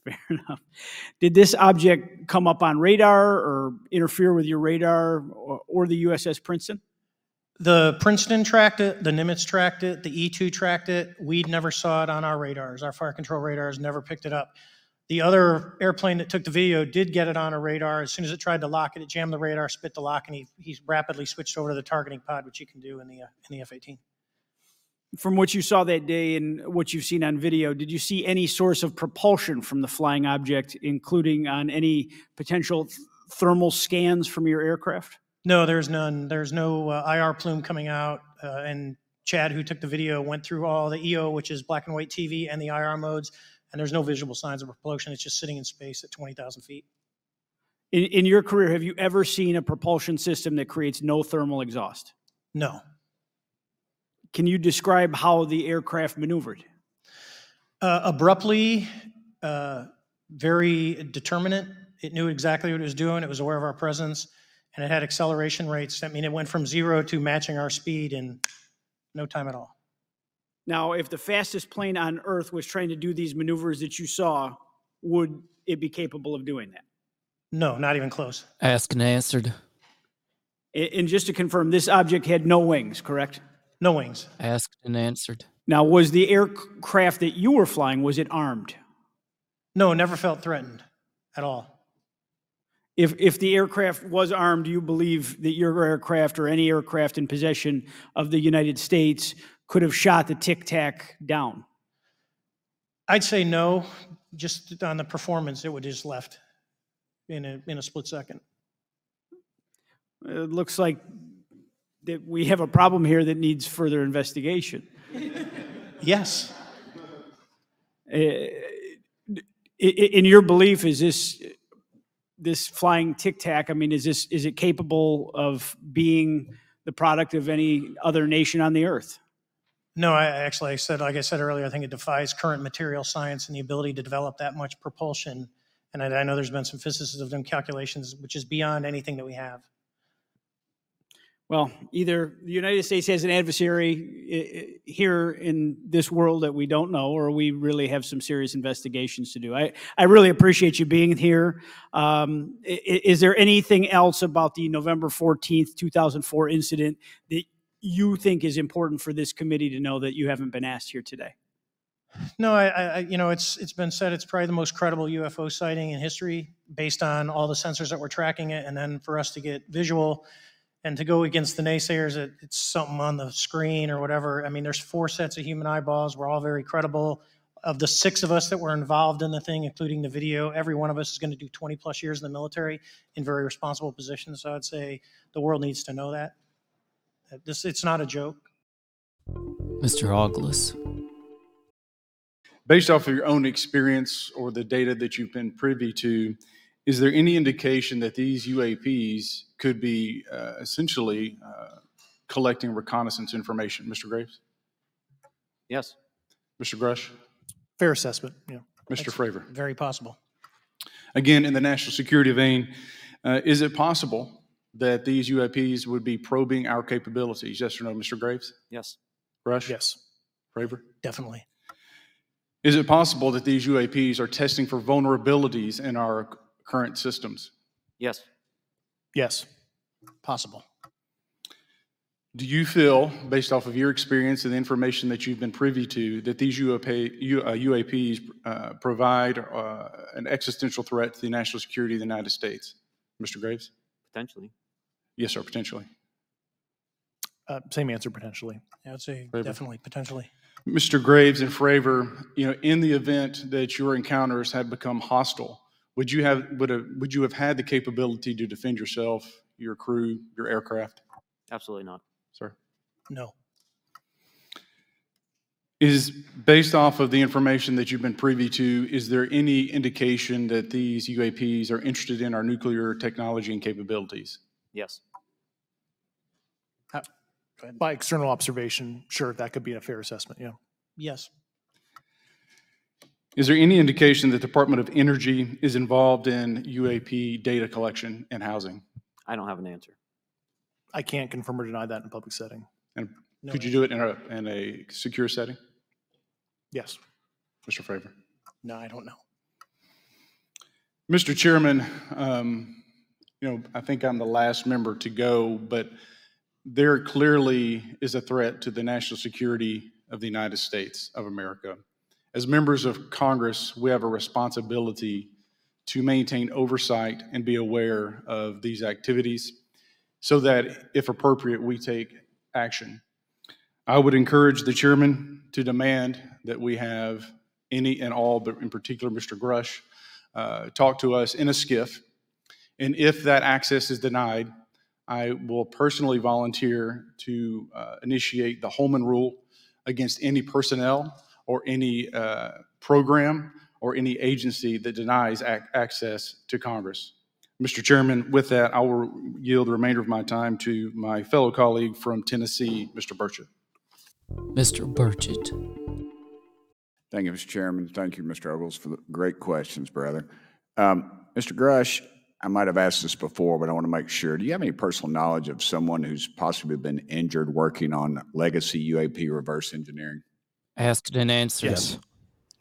Fair enough. Did this object come up on radar or interfere with your radar or, or the U S S Princeton? The Princeton tracked it, the Nimitz tracked it, the E two tracked it. We never saw it on our radars. Our fire control radars never picked it up. The other airplane that took the video did get it on a radar. As soon as it tried to lock it, it jammed the radar, spit the lock, and he, he rapidly switched over to the targeting pod, which you can do in the uh, in the F eighteen. From what you saw that day and what you've seen on video, did you see any source of propulsion from the flying object, including on any potential th- thermal scans from your aircraft? No, there's none. There's no uh, I R plume coming out. Uh, and Chad, who took the video, went through all the E O, which is black and white T V, and the I R modes, and there's no visible signs of propulsion. It's just sitting in space at twenty thousand feet. In, in your career, have you ever seen a propulsion system that creates no thermal exhaust? No. Can you describe how the aircraft maneuvered? Uh, abruptly, uh, very determinate. It knew exactly what it was doing. It was aware of our presence, and it had acceleration rates. I mean, it went from zero to matching our speed in no time at all. Now, if the fastest plane on Earth was trying to do these maneuvers that you saw, would it be capable of doing that? No, not even close. Asked and answered. And just to confirm, this object had no wings, correct? No wings. Asked and answered. Now, was the aircraft that you were flying, was it armed? No, never felt threatened at all. If if the aircraft was armed, do you believe that your aircraft or any aircraft in possession of the United States could have shot the Tic Tac down? I'd say no. Just on the performance, it would just left in a in a split second. It looks like that we have a problem here that needs further investigation. Yes. In your belief, is this this flying Tic Tac? I mean, is this is it capable of being the product of any other nation on the Earth? No, I actually I said, like I said earlier, I think it defies current material science and the ability to develop that much propulsion. And I, I know there's been some physicists of them calculations, which is beyond anything that we have. Well, either the United States has an adversary here in this world that we don't know, or we really have some serious investigations to do. I, I really appreciate you being here. Um, is there anything else about the November fourteenth, two thousand four incident that you think is important for this committee to know that you haven't been asked here today? No, I, I you know, it's it's been said it's probably the most credible U F O sighting in history based on all the sensors that we're tracking it, and then for us to get visual and to go against the naysayers that it's something on the screen or whatever. I mean, there's four sets of human eyeballs. We're all very credible. Of the six of us that were involved in the thing, including the video, every one of us is going to do twenty plus years in the military in very responsible positions. So I'd say the world needs to know that. This, it's not a joke. Mister Auglis. Based off of your own experience or the data that you've been privy to, is there any indication that these U A Ps could be uh, essentially uh, collecting reconnaissance information? Mister Graves? Yes. Mister Grusch? Fair assessment, yeah. Mister That's Fravor? Very possible. Again, in the national security vein, uh, is it possible that these U A Ps would be probing our capabilities? Yes or no, Mister Graves? Yes. Grusch? Yes. Fravor? Definitely. Is it possible that these U A Ps are testing for vulnerabilities in our current systems? Yes. Yes. Possible. Do you feel, based off of your experience and the information that you've been privy to, that these U A P, U A Ps uh, provide uh, an existential threat to the national security of the United States? Mister Graves? Potentially. Yes, sir, potentially. Uh, same answer, potentially. Yeah, I'd say Fravor. Definitely, potentially. Mister Graves and Fravor, you know, in the event that your encounters had become hostile, would you have would have, would you have had the capability to defend yourself, your crew, your aircraft? Absolutely not. Sir? No. Is, based off of the information that you've been privy to, is there any indication that these U A Ps are interested in our nuclear technology and capabilities? Yes. By external observation, sure, that could be a fair assessment, yeah. Yes. Is there any indication that the Department of Energy is involved in U A P data collection and housing? I don't have an answer. I can't confirm or deny that in a public setting. And no could answer. You do it in a, in a secure setting? Yes. Mister Fravor? No, I don't know. Mister Chairman, um, you know, I think I'm the last member to go, but there clearly is a threat to the national security of the United States of America. As members of Congress, we have a responsibility to maintain oversight and be aware of these activities so that, if appropriate, we take action. I would encourage the chairman to demand that we have any and all, but in particular Mister Grusch, uh, talk to us in a skiff. And if that access is denied, I will personally volunteer to uh, initiate the Holman Rule against any personnel or any uh, program or any agency that denies ac- access to Congress. Mister Chairman, with that, I will yield the remainder of my time to my fellow colleague from Tennessee, Mister Burchett. Mister Burchett. Thank you, Mister Chairman. Thank you, Mister Ogles, for the great questions, brother. Um, Mister Grusch, I might have asked this before, but I want to make sure. Do you have any personal knowledge of someone who's possibly been injured working on legacy U A P reverse engineering? Asked and answered. Yes.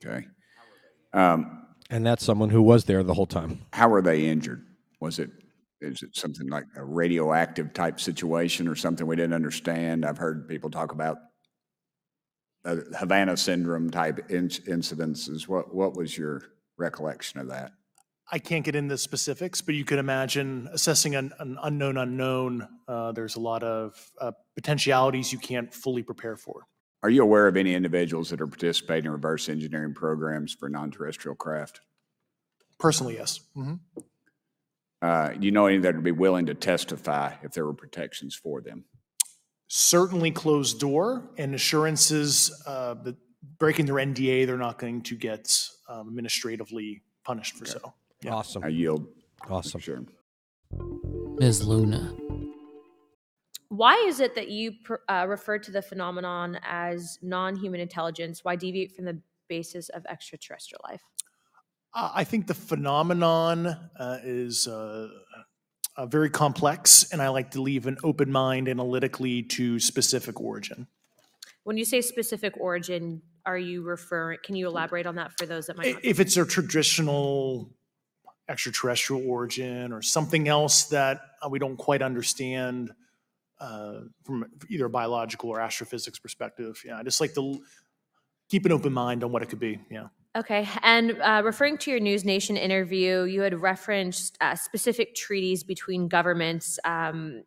Okay. Um, and that's someone who was there the whole time. How were they injured? Was it? Is it something like a radioactive type situation or something we didn't understand? I've heard people talk about Havana syndrome type in- incidences. What what was your recollection of that? I can't get into specifics, but you can imagine assessing an, an unknown unknown. Uh, there's a lot of uh, potentialities you can't fully prepare for. Are you aware of any individuals that are participating in reverse engineering programs for non-terrestrial craft? Personally, yes. Mm-hmm. Uh, do you know any that would be willing to testify if there were protections for them? Certainly closed door and assurances uh, that breaking their N D A, they're not going to get um, administratively punished for okay. so. Yeah. Awesome. I yield. Awesome. Sure. Miz Luna. Why is it that you uh, refer to the phenomenon as non-human intelligence? Why deviate from the basis of extraterrestrial life? Uh, I think the phenomenon uh, is... Uh, Uh, very complex, and I like to leave an open mind analytically to specific origin. When you say specific origin, are you referring, can you elaborate on that for those that might if, not? If it's a traditional extraterrestrial origin or something else that uh, we don't quite understand uh, from either a biological or astrophysics perspective, yeah, I just like to l- keep an open mind on what it could be, yeah. Okay, and uh, referring to your News Nation interview, you had referenced uh, specific treaties between governments. Um,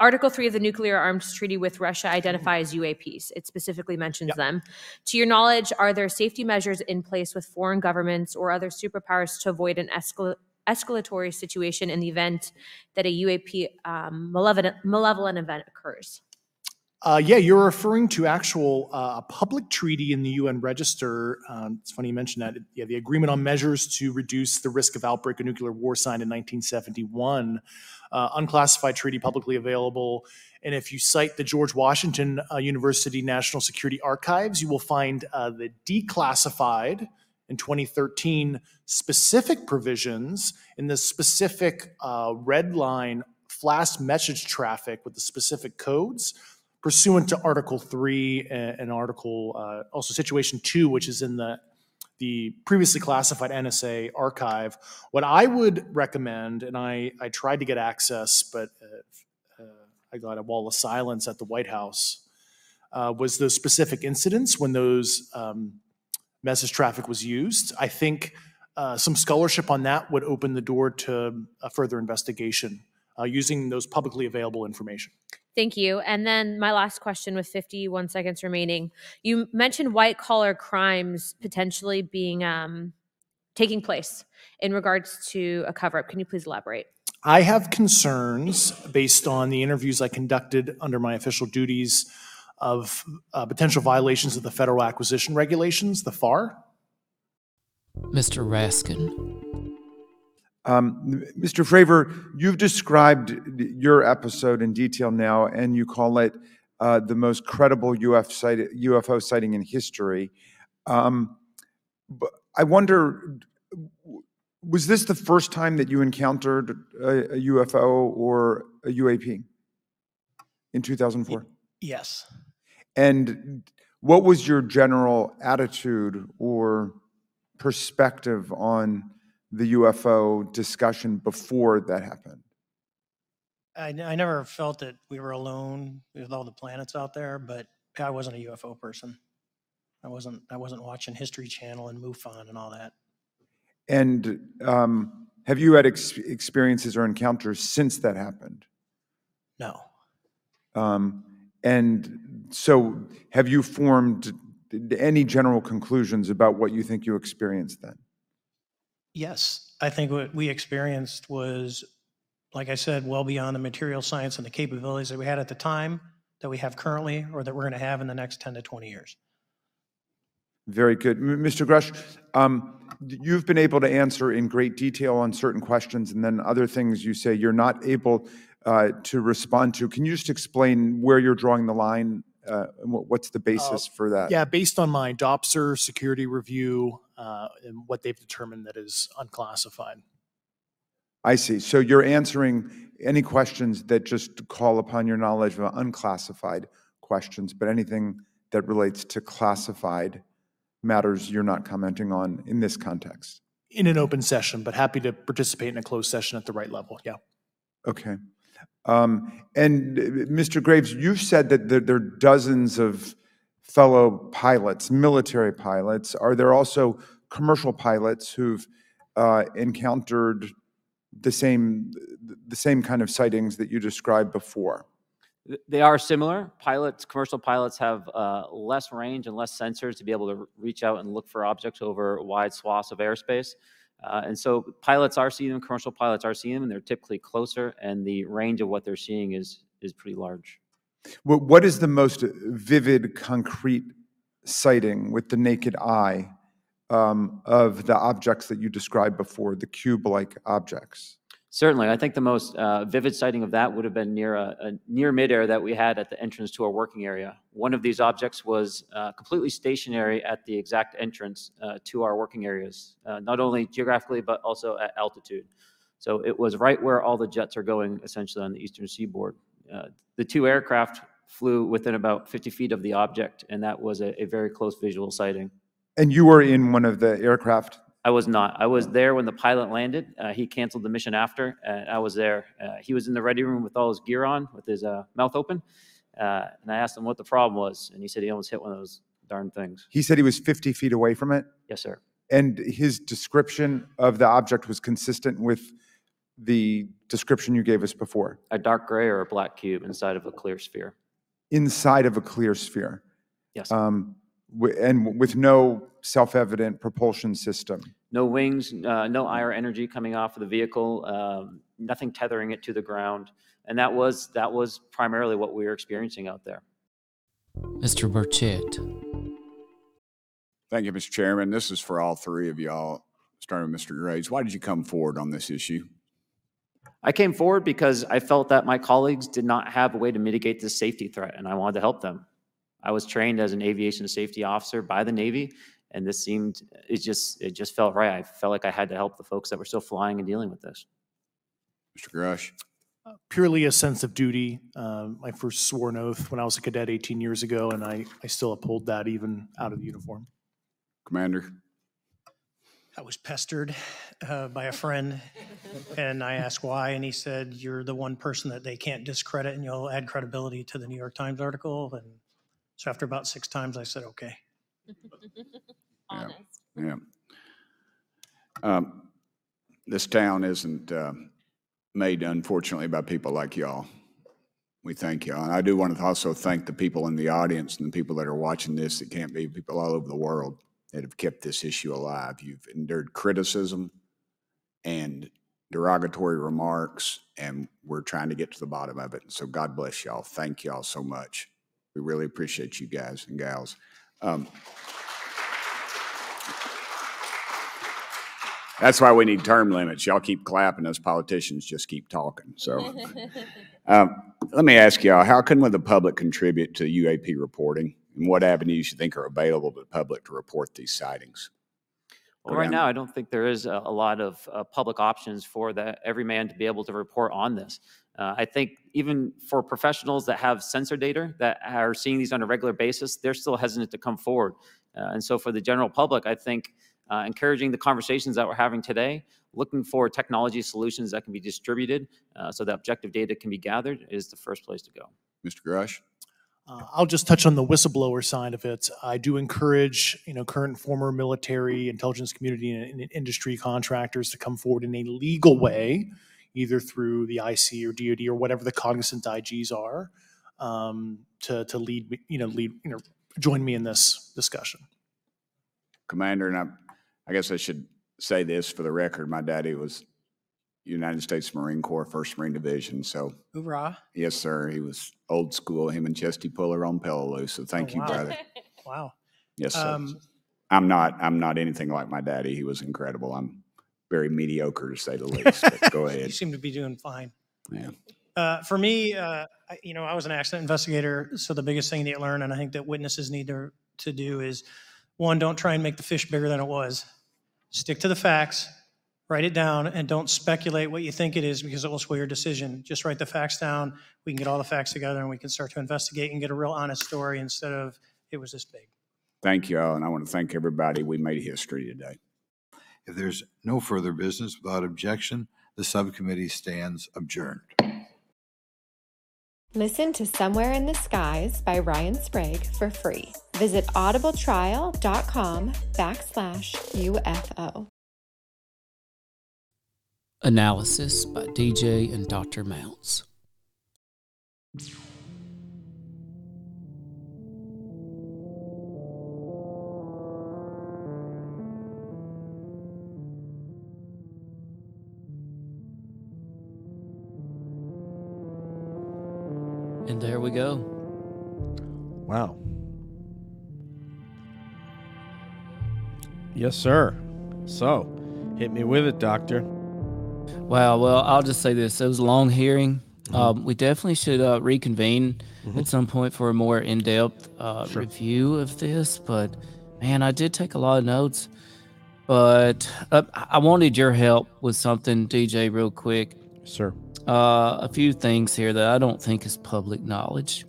Article three of the Nuclear Arms Treaty with Russia identifies U A Ps. It specifically mentions yep. them. To your knowledge, are there safety measures in place with foreign governments or other superpowers to avoid an escal- escalatory situation in the event that a U A P um, malevolent, malevolent event occurs? Uh, yeah, you're referring to actual uh, public treaty in the U N Register. Um, it's funny you mentioned that. Yeah, the Agreement on Measures to Reduce the Risk of Outbreak of Nuclear War signed in nineteen seventy-one, uh, unclassified treaty publicly available. And if you cite the George Washington uh, University National Security Archives, you will find uh, the declassified in twenty thirteen specific provisions in the specific uh, red line flash message traffic with the specific codes pursuant to Article three and Article, uh, also Situation two, which is in the, the previously classified N S A archive. What I would recommend, and I, I tried to get access, but uh, uh, I got a wall of silence at the White House, uh, was those specific incidents when those um, message traffic was used. I think uh, some scholarship on that would open the door to a further investigation uh, using those publicly available information. Thank you. And then my last question with fifty-one seconds remaining. You mentioned white collar crimes potentially being um, taking place in regards to a cover up. Can you please elaborate? I have concerns based on the interviews I conducted under my official duties of uh, potential violations of the Federal Acquisition Regulations, the F A R? Mister Raskin. Um, Mister Fravor, you've described your episode in detail now, and you call it uh, the most credible U F sight, U F O sighting in history. Um, but I wonder, was this the first time that you encountered a, a U F O or a U A P in two thousand four? Yes. And what was your general attitude or perspective on the U F O discussion before that happened? I, n- I never felt that we were alone with all the planets out there, but I wasn't a U F O person. I wasn't. I wasn't watching History Channel and MUFON and all that. And um, have you had ex- experiences or encounters since that happened? No. Um, and so, have you formed any general conclusions about what you think you experienced then? Yes, I think what we experienced was, like I said, well beyond the material science and the capabilities that we had at the time, that we have currently, or that we're going to have in the next ten to twenty years. Very good. Mister Grusch, um, you've been able to answer in great detail on certain questions, and then other things you say you're not able uh, to respond to. Can you just explain where you're drawing the line? Uh, what's the basis uh, for that? Yeah, based on my Dopser security review uh, and what they've determined that is unclassified. I see. So you're answering any questions that just call upon your knowledge of unclassified questions, but anything that relates to classified matters you're not commenting on in this context. In an open session, but happy to participate in a closed session at the right level, yeah. Okay. Um, and Mister Graves, you've said that there, there are dozens of fellow pilots, military pilots. Are there also commercial pilots who've uh, encountered the same the same kind of sightings that you described before? They are similar. Pilots, commercial pilots have uh, less range and less sensors to be able to reach out and look for objects over wide swaths of airspace. Uh, and so pilots are seeing them, commercial pilots are seeing them, and they're typically closer, and the range of what they're seeing is is pretty large. Well, what is the most vivid, concrete sighting with the naked eye um, of the objects that you described before, the cube-like objects? Certainly. I think the most uh, vivid sighting of that would have been near a, a near midair that we had at the entrance to our working area. One of these objects was uh, completely stationary at the exact entrance uh, to our working areas, uh, not only geographically, but also at altitude. So it was right where all the jets are going, essentially on the eastern seaboard. Uh, the two aircraft flew within about fifty feet of the object, and that was a, a very close visual sighting. And you were in one of the aircraft? I was not. I was there when the pilot landed. Uh, he canceled the mission after, and I was there. Uh, he was in the ready room with all his gear on, with his uh, mouth open, uh, and I asked him what the problem was, and he said he almost hit one of those darn things. He said he was fifty feet away from it? Yes, sir. And his description of the object was consistent with the description you gave us before? A dark gray or a black cube inside of a clear sphere. Inside of a clear sphere? Yes. Um, and with no self-evident propulsion system. No wings, uh, no I R energy coming off of the vehicle, um, nothing tethering it to the ground. And that was that was primarily what we were experiencing out there. Mister Burchett. Thank you, Mister Chairman. This is for all three of y'all, starting with Mister Graves. Why did you come forward on this issue? I came forward because I felt that my colleagues did not have a way to mitigate this safety threat, and I wanted to help them. I was trained as an aviation safety officer by the Navy, and this seemed, it just it just felt right. I felt like I had to help the folks that were still flying and dealing with this. Mister Grusch. Uh, purely a sense of duty. Um, I first swore an oath when I was a cadet eighteen years ago, and I, I still uphold that even out of the uniform. Commander. I was pestered uh, by a friend, and I asked why, and he said, you're the one person that they can't discredit, and you'll add credibility to the New York Times article, and so after about six times, I said, okay. Yeah, yeah. Um, this town isn't uh, made, unfortunately, by people like y'all. We thank y'all. And I do want to also thank the people in the audience and the people that are watching this that can't be, people all over the world that have kept this issue alive. You've endured criticism and derogatory remarks, and we're trying to get to the bottom of it. So God bless y'all. Thank y'all so much. We really appreciate you guys and gals. Um, that's why we need term limits. Y'all keep clapping, us politicians just keep talking. So um, let me ask y'all, how can the public contribute to U A P reporting? And what avenues you think are available to the public to report these sightings? Well, right now, I don't think there is a, a lot of uh, public options for the, every man to be able to report on this. Uh, I think even for professionals that have sensor data that are seeing these on a regular basis, they're still hesitant to come forward. Uh, and so for the general public, I think uh, encouraging the conversations that we're having today, looking for technology solutions that can be distributed uh, so that objective data can be gathered is the first place to go. Mister Grusch? Uh, I'll just touch on the whistleblower side of it. I do encourage, you know, current and former military intelligence community and, and industry contractors to come forward in a legal way, either through the I C or D O D or whatever the cognizant I Gs are, um, to to lead, you know, lead, you know, join me in this discussion. Commander, and I, I guess I should say this for the record: my daddy was United States Marine Corps, first Marine Division, so. Hoorah. Yes, sir, he was old school, him and Chesty Puller on Peleliu, so thank oh, wow. you, brother. Wow. Yes, sir. Um, I'm not, I'm not anything like my daddy. He was incredible. I'm very mediocre, to say the least, but go ahead. You seem to be doing fine. Yeah. Uh, for me, uh, I, you know, I was an accident investigator, so the biggest thing that you learn, and I think that witnesses need to, to do is, one, don't try and make the fish bigger than it was. Stick to the facts. Write it down and don't speculate what you think it is because it will sway your decision. Just write the facts down. We can get all the facts together and we can start to investigate and get a real honest story instead of it was this big. Thank you all, and I want to thank everybody. We made history today. If there's no further business, without objection, the subcommittee stands adjourned. Listen to Somewhere in the Skies by Ryan Sprague for free. Visit audibletrial.com backslash UFO. Analysis by D J and Doctor Mounce. And there we go. Wow. Yes, sir. So, hit me with it, Doctor. Wow. Well, I'll just say this. It was a long hearing. Mm-hmm. Um, we definitely should uh, reconvene mm-hmm. at some point for a more in-depth uh, sure. review of this. But, man, I did take a lot of notes. But uh, I wanted your help with something, D J, real quick. Sure. Uh, a few things here that I don't think is public knowledge.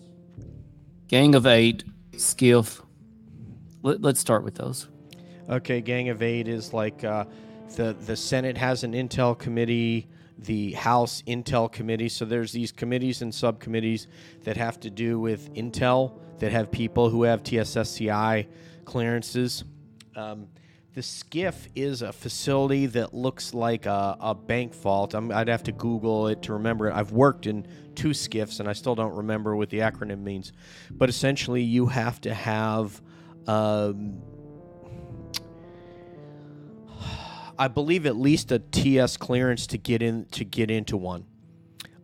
Gang of Eight, Skiff. Let, let's start with those. Okay. Gang of Eight is like... Uh, The the Senate has an Intel committee, the House Intel committee. So there's these committees and subcommittees that have to do with Intel that have people who have T S S C I clearances. Um, the Skiff is a facility that looks like a, a bank vault. I'm, I'd have to Google it to remember it. I've worked in two Skiffs, and I still don't remember what the acronym means. But essentially, you have to have... Um, I believe at least a T S clearance to get in to get into one.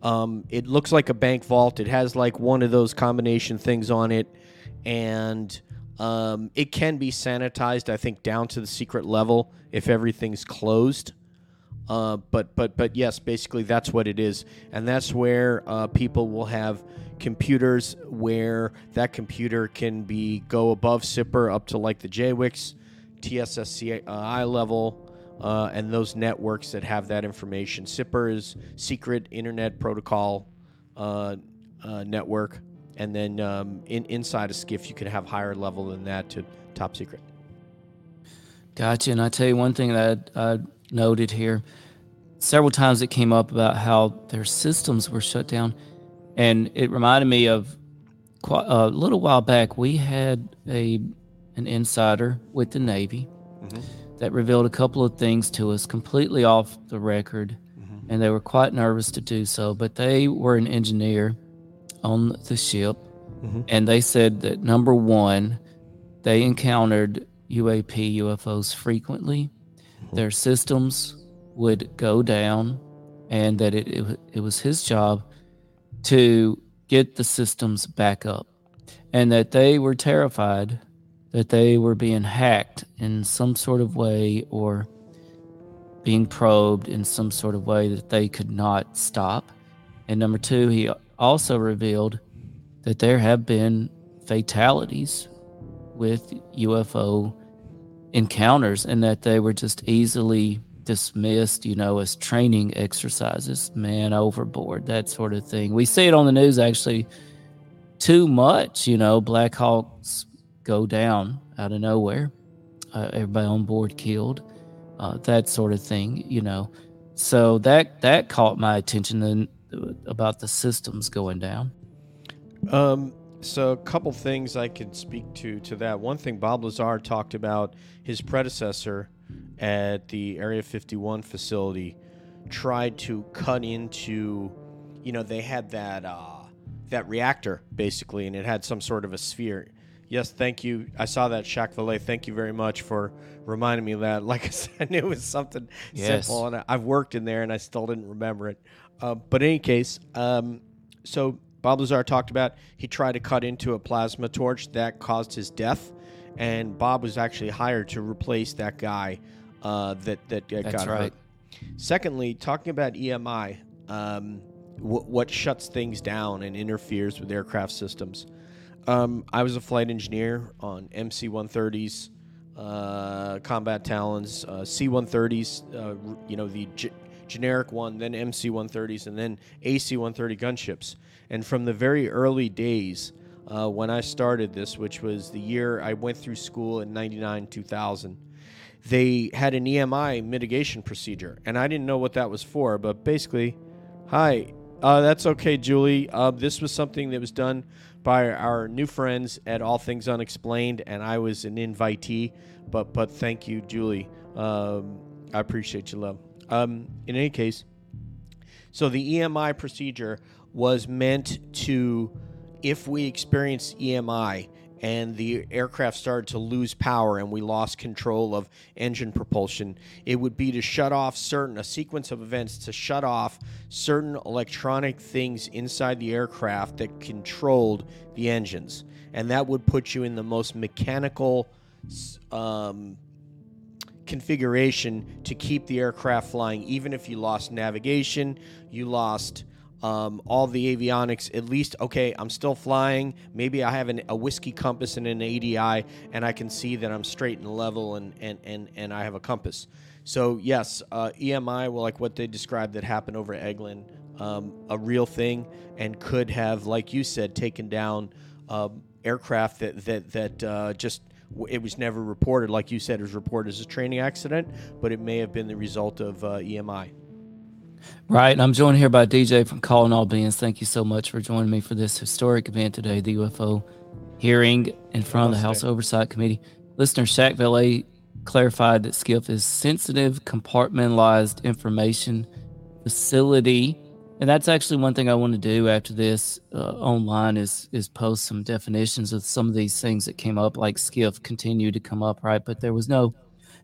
Um, it looks like a bank vault. It has like one of those combination things on it, and um, it can be sanitized. I think down to the secret level if everything's closed. Uh, but but but yes, basically that's what it is, and that's where uh, people will have computers where that computer can be go above S I P R up to like the J W I Cs, T S S C I level. Uh, and those networks that have that information. S I P R is Secret Internet Protocol uh, uh, Network. And then um, in, inside a Skiff, you can have higher level than that to top secret. Gotcha. And I tell you one thing that I noted here. Several times it came up about how their systems were shut down. And it reminded me of quite a little while back, we had a an insider with the Navy. Mm-hmm. That revealed a couple of things to us completely off the record, mm-hmm. and they were quite nervous to do so, but they were an engineer on the ship, mm-hmm. and they said that, number one, they encountered U A P U F Os frequently, mm-hmm. their systems would go down, and that it, it, it was his job to get the systems back up. and that they were terrified that they were being hacked in some sort of way or being probed in some sort of way that they could not stop. And number two, he also revealed that there have been fatalities with U F O encounters and that they were just easily dismissed, you know, as training exercises, man overboard, that sort of thing. We see it on the news actually too much, you know, Black Hawks go down out of nowhere, uh, everybody on board killed, uh, that sort of thing, you know. So that that caught my attention then, about the systems going down. Um, so a couple things I could speak to to that. One thing, Bob Lazar talked about his predecessor at the Area fifty-one facility tried to cut into, you know, they had that uh, that reactor basically, and it had some sort of a sphere. Yes, thank you. I saw that, Jacques Vallée. Thank you very much for reminding me of that. Like I said, I knew it was something yes. simple, and I, I've worked in there, and I still didn't remember it. Uh, but in any case, um, so Bob Lazar talked about he tried to cut into a plasma torch that caused his death, and Bob was actually hired to replace that guy uh, that that uh, got right. hurt. Secondly, talking about E M I, um, w- what shuts things down and interferes with aircraft systems. Um, I was a flight engineer on M C one thirties, uh, Combat Talons, uh, C one thirties, uh, you know, the g- generic one, then M C one thirties, and then A C one thirty gunships. And from the very early days uh, when I started this, which was the year I went through school in ninety-nine, two thousand, they had an E M I mitigation procedure. And I didn't know what that was for, but basically, hi, uh, that's okay, Julie. Uh, this was something that was done by our new friends at All Things Unexplained, and I was an invitee, but but thank you, Julie. Um, I appreciate you, love. Um, in any case, so the E M I procedure was meant to, if we experienced E M I and the aircraft started to lose power and we lost control of engine propulsion, it would be to shut off certain, a sequence of events to shut off certain electronic things inside the aircraft that controlled the engines. And that would put you in the most mechanical um, configuration to keep the aircraft flying, even if you lost navigation, you lost... Um, all the avionics, at least, okay, I'm still flying. Maybe I have an, a whiskey compass and an A D I, and I can see that I'm straight and level, and and, and, and I have a compass. So, yes, uh, E M I, well, like what they described that happened over Eglin, um, a real thing, and could have, like you said, taken down uh, aircraft that, that, that uh, just, it was never reported. Like you said, it was reported as a training accident, but it may have been the result of uh, E M I. Right, and I'm joined here by D J from Calling All Beings. Thank you so much for joining me for this historic event today, the U F O hearing in front of the House Oversight Committee. Listener Jacques Vallée clarified that SCIF is sensitive, compartmentalized information facility, and that's actually one thing I want to do after this uh, online is is post some definitions of some of these things that came up, like SCIF continued to come up, right? But there was no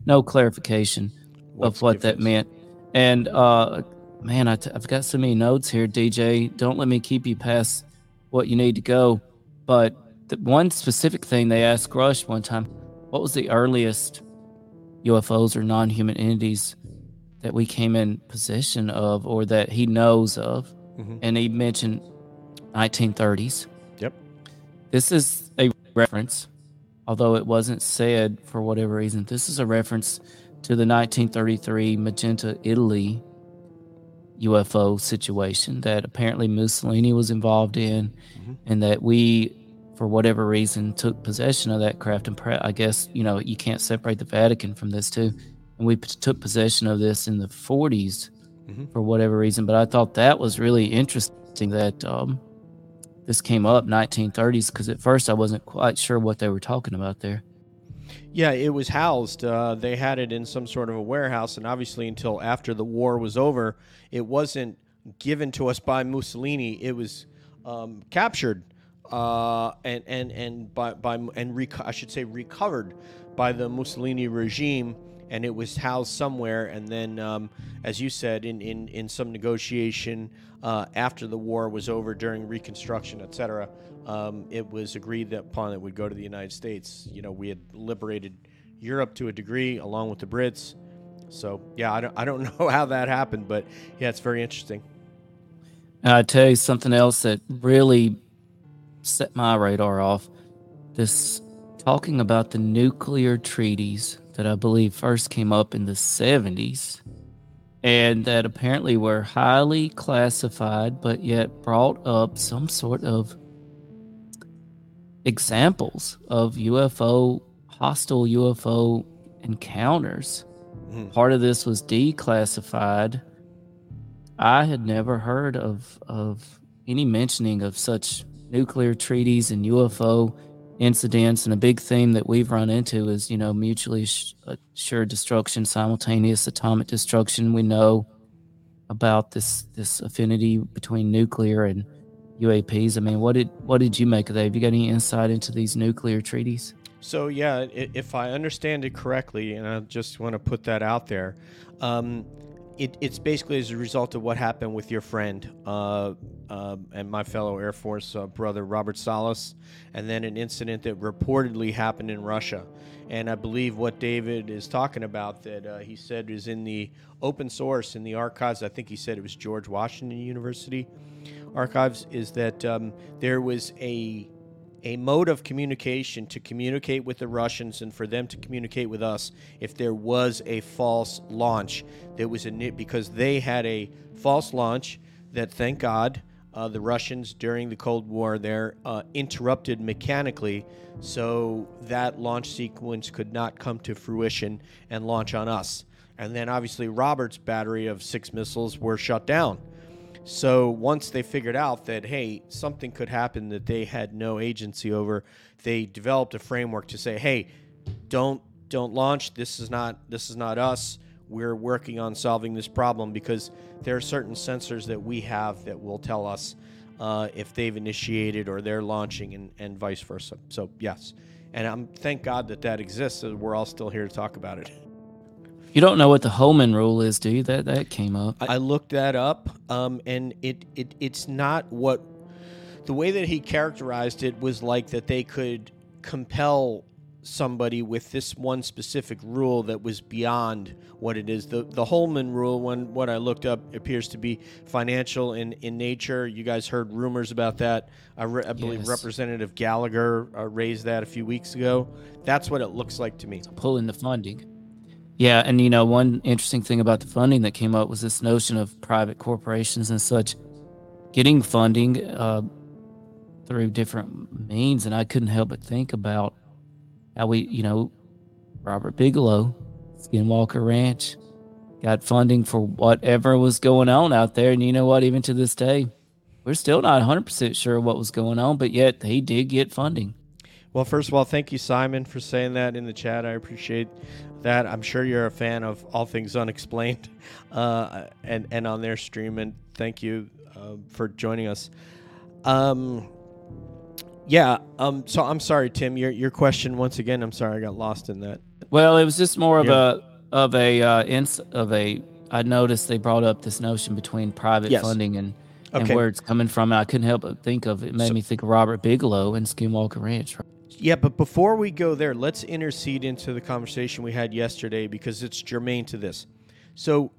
no clarification What's of what that meant, and. uh Man, I t- I've got so many notes here, D J. Don't let me keep you past what you need to go. But the one specific thing they asked Grusch one time, what was the earliest U F Os or non-human entities that we came in possession of or that he knows of? Mm-hmm. And he mentioned nineteen thirties. Yep. This is a reference, although it wasn't said for whatever reason. This is a reference to the nineteen thirty-three Magenta, Italy U F O situation that apparently Mussolini was involved in, mm-hmm. and that we, for whatever reason, took possession of that craft. And I guess, you know, you can't separate the Vatican from this too. And we p- took possession of this in the forties, mm-hmm. for whatever reason. But I thought that was really interesting that um, this came up nineteen thirties, because at first I wasn't quite sure what they were talking about there. Yeah, it was housed. Uh, they had it in some sort of a warehouse, and obviously until after the war was over, it wasn't given to us by Mussolini. It was um, captured uh, and and and by, by and rec- I should say recovered by the Mussolini regime, and it was housed somewhere. And then, um, as you said, in, in, in some negotiation uh, after the war was over, during Reconstruction, et cetera, um, it was agreed upon it would go to the United States. You know, we had liberated Europe to a degree, along with the Brits. So, yeah, I don't, I don't know how that happened, but, yeah, it's very interesting. I tell you something else that really set my radar off. This talking about the nuclear treaties that I believe first came up in the seventies, and that apparently were highly classified, but yet brought up some sort of examples of U F O, hostile U F O encounters. Mm. Part of this was declassified. I had never heard of of any mentioning of such nuclear treaties and U F O incidents, and a big theme that we've run into is, you know, mutually assured destruction, simultaneous atomic destruction. We know about this this affinity between nuclear and U A Ps. I mean, what did what did you make of that? Have you got any insight into these nuclear treaties? So, yeah, if I understand it correctly, and I just want to put that out there, um, It, it's basically as a result of what happened with your friend uh, uh, and my fellow Air Force uh, brother Robert Salas, and then an incident that reportedly happened in Russia. And I believe what David is talking about that uh, he said is in the open source, in the archives, I think he said it was George Washington University archives, is that um, there was a a mode of communication to communicate with the Russians and for them to communicate with us if there was a false launch. There was a new, because they had a false launch that, thank God, uh, the Russians during the Cold War there uh, interrupted mechanically, so that launch sequence could not come to fruition and launch on us. And then obviously Robert's battery of six missiles were shut down. So once they figured out that, hey, something could happen that they had no agency over, they developed a framework to say, hey, don't don't launch. This is not this is not us. We're working on solving this problem, because there are certain sensors that we have that will tell us uh, if they've initiated or they're launching, and, and vice versa. So, yes. And I'm thank God that that exists. We're all still here to talk about it. You don't know what the Holman rule is, do you? That that came up. I looked that up, um, and it, it it's not what... The way that he characterized it was like that they could compel somebody with this one specific rule that was beyond what it is. The the Holman rule, when what I looked up, appears to be financial in, in nature. You guys heard rumors about that. I, re, I believe yes. Representative Gallagher uh, raised that a few weeks ago. That's what it looks like to me. Pulling the funding. Yeah, and you know, one interesting thing about the funding that came up was this notion of private corporations and such getting funding uh, through different means. And I couldn't help but think about how we, you know, Robert Bigelow, Skinwalker Ranch, got funding for whatever was going on out there. And you know what, even to this day, we're still not one hundred percent sure what was going on, but yet he did get funding. Well, first of all, thank you, Simon, for saying that in the chat. I appreciate that. I'm sure you're a fan of All Things Unexplained uh, and, and on their stream, and thank you uh, for joining us. Um, yeah, um, so I'm sorry, Tim. Your your question, once again, I'm sorry I got lost in that. Well, it was just more of yeah. a, of a, uh, ins- of a, I noticed they brought up this notion between private yes. funding and okay. and where it's coming from. I couldn't help but think of, it made so, me think of Robert Bigelow and Skinwalker Ranch, right? Yeah, but before we go there, let's intercede into the conversation we had yesterday, because it's germane to this. So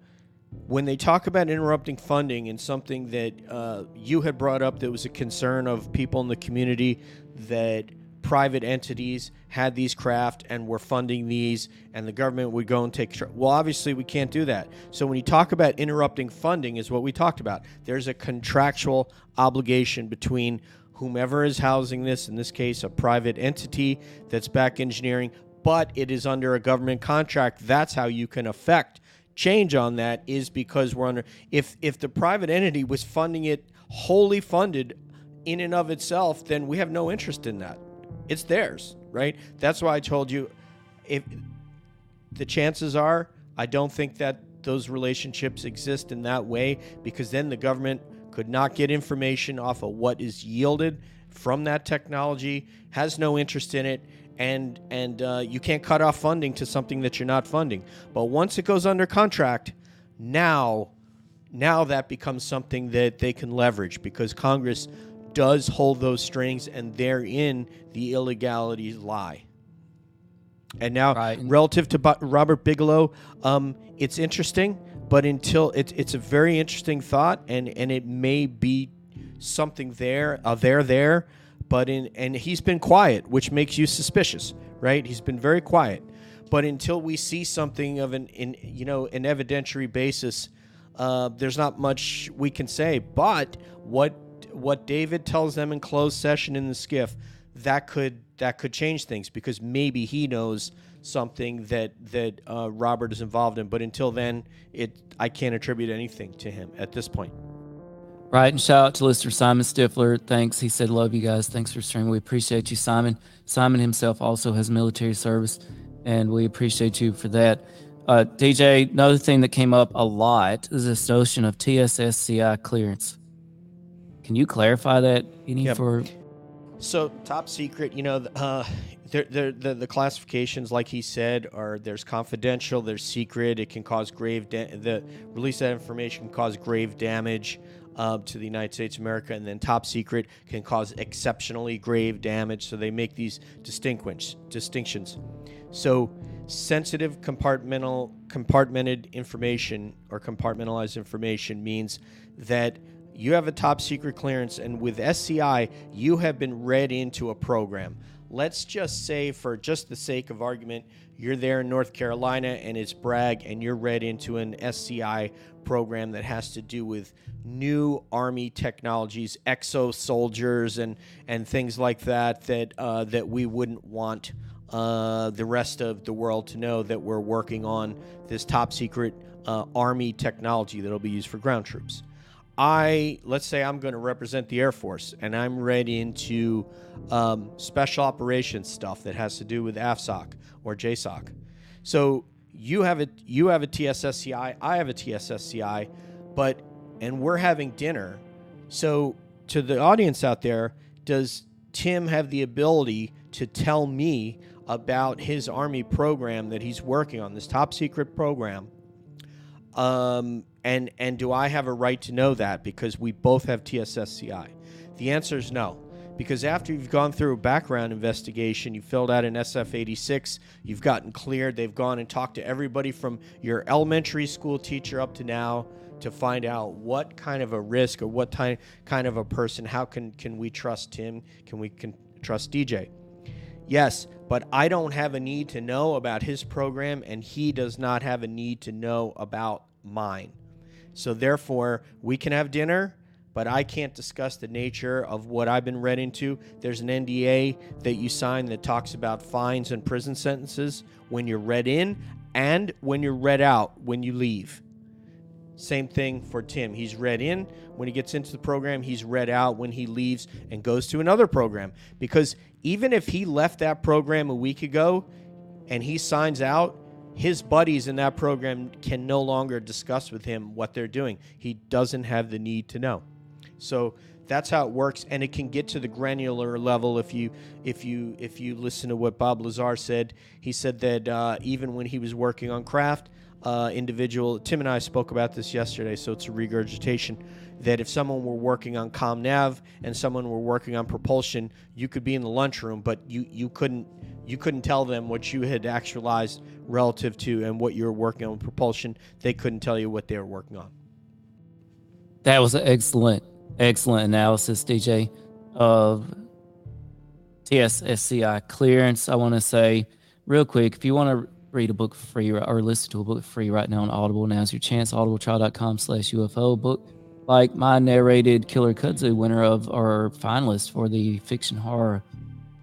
when they talk about interrupting funding and something that uh, you had brought up that was a concern of people in the community, that private entities had these craft and were funding these and the government would go and take... Well, obviously, we can't do that. So when you talk about interrupting funding is what we talked about. There's a contractual obligation between whomever is housing this, in this case, a private entity that's back engineering, but it is under a government contract. That's how you can affect change on that, is because we're under... If if the private entity was funding it, wholly funded in and of itself, then we have no interest in that. It's theirs, right? That's why I told you, if the chances are, I don't think that those relationships exist in that way, because then the government could not get information off of what is yielded from that technology, has no interest in it, and and uh, you can't cut off funding to something that you're not funding. But once it goes under contract, now, now that becomes something that they can leverage, because Congress does hold those strings, and therein the illegalities lie. And now, right. relative to B- Robert Bigelow, um, it's interesting, but until it, it's a very interesting thought, and, and it may be something there, uh, there, there, but in and he's been quiet, which makes you suspicious, right? He's been very quiet, but until we see something of an in you know an evidentiary basis, uh, there's not much we can say. But what what David tells them in closed session in the skiff, that could that could change things, because maybe he knows something that that uh, Robert is involved in. But until then, it I can't attribute anything to him at this point. Right, and shout out to listener Simon Stifler. Thanks. He said, love you guys. Thanks for streaming. We appreciate you, Simon. Simon himself also has military service, and we appreciate you for that. Uh, D J, another thing that came up a lot is this notion of T S S C I clearance. Can you clarify that? Any yep. for... So top secret, you know, uh, they're, they're, the the classifications, like he said, are there's confidential, there's secret. It can cause grave da- the release of that information can cause grave damage uh, to the United States of America, and then top secret can cause exceptionally grave damage. So they make these distinguish distinctions. So sensitive compartmental compartmented information or compartmentalized information means that you have a top secret clearance, and with S C I, you have been read into a program. Let's just say, for just the sake of argument, you're there in North Carolina and it's Bragg, and you're read into an S C I program that has to do with new Army technologies, exo soldiers, and and things like that that uh, that we wouldn't want uh, the rest of the world to know that we're working on this top secret uh, Army technology that'll be used for ground troops. I, let's say I'm going to represent the Air Force, and I'm read into um, special operations stuff that has to do with AFSOC or JSOC. So you have a you have a T S S C I, I have a T S S C I, but and we're having dinner. So to the audience out there, does Tim have the ability to tell me about his Army program that he's working on, this top secret program? Um, and and do I have a right to know that because we both have T S S C I? The answer is no, because after you've gone through a background investigation, you filled out an S F eighty-six, you've gotten cleared, they've gone and talked to everybody from your elementary school teacher up to now to find out what kind of a risk or what ty- kind of a person, how can, can we trust Tim, can we can trust D J? Yes, but I don't have a need to know about his program, and he does not have a need to know about mine. So therefore, we can have dinner, but I can't discuss the nature of what I've been read into. There's an N D A that you sign that talks about fines and prison sentences when you're read in and when you're read out when you leave. Same thing for Tim. He's read in when he gets into the program. He's read out when he leaves and goes to another program. Because even if he left that program a week ago and he signs out, his buddies in that program can no longer discuss with him what they're doing. He doesn't have the need to know. So that's how it works, and it can get to the granular level if you if you if you listen to what Bob Lazar said. He said that uh, even when he was working on craft, uh, individual Tim and I spoke about this yesterday, so it's a regurgitation. That if someone were working on ComNav and someone were working on propulsion, you could be in the lunchroom, but you, you couldn't you couldn't tell them what you had actualized relative to and what you were working on with propulsion. They couldn't tell you what they were working on. That was an excellent, excellent analysis, D J, of T S S C I clearance. I want to say real quick, if you want to read a book for free or listen to a book for free right now on Audible, now's your chance. audible trial dot com slash U F O book. Like my narrated Killer Kudzu, winner of our finalist for the Fiction Horror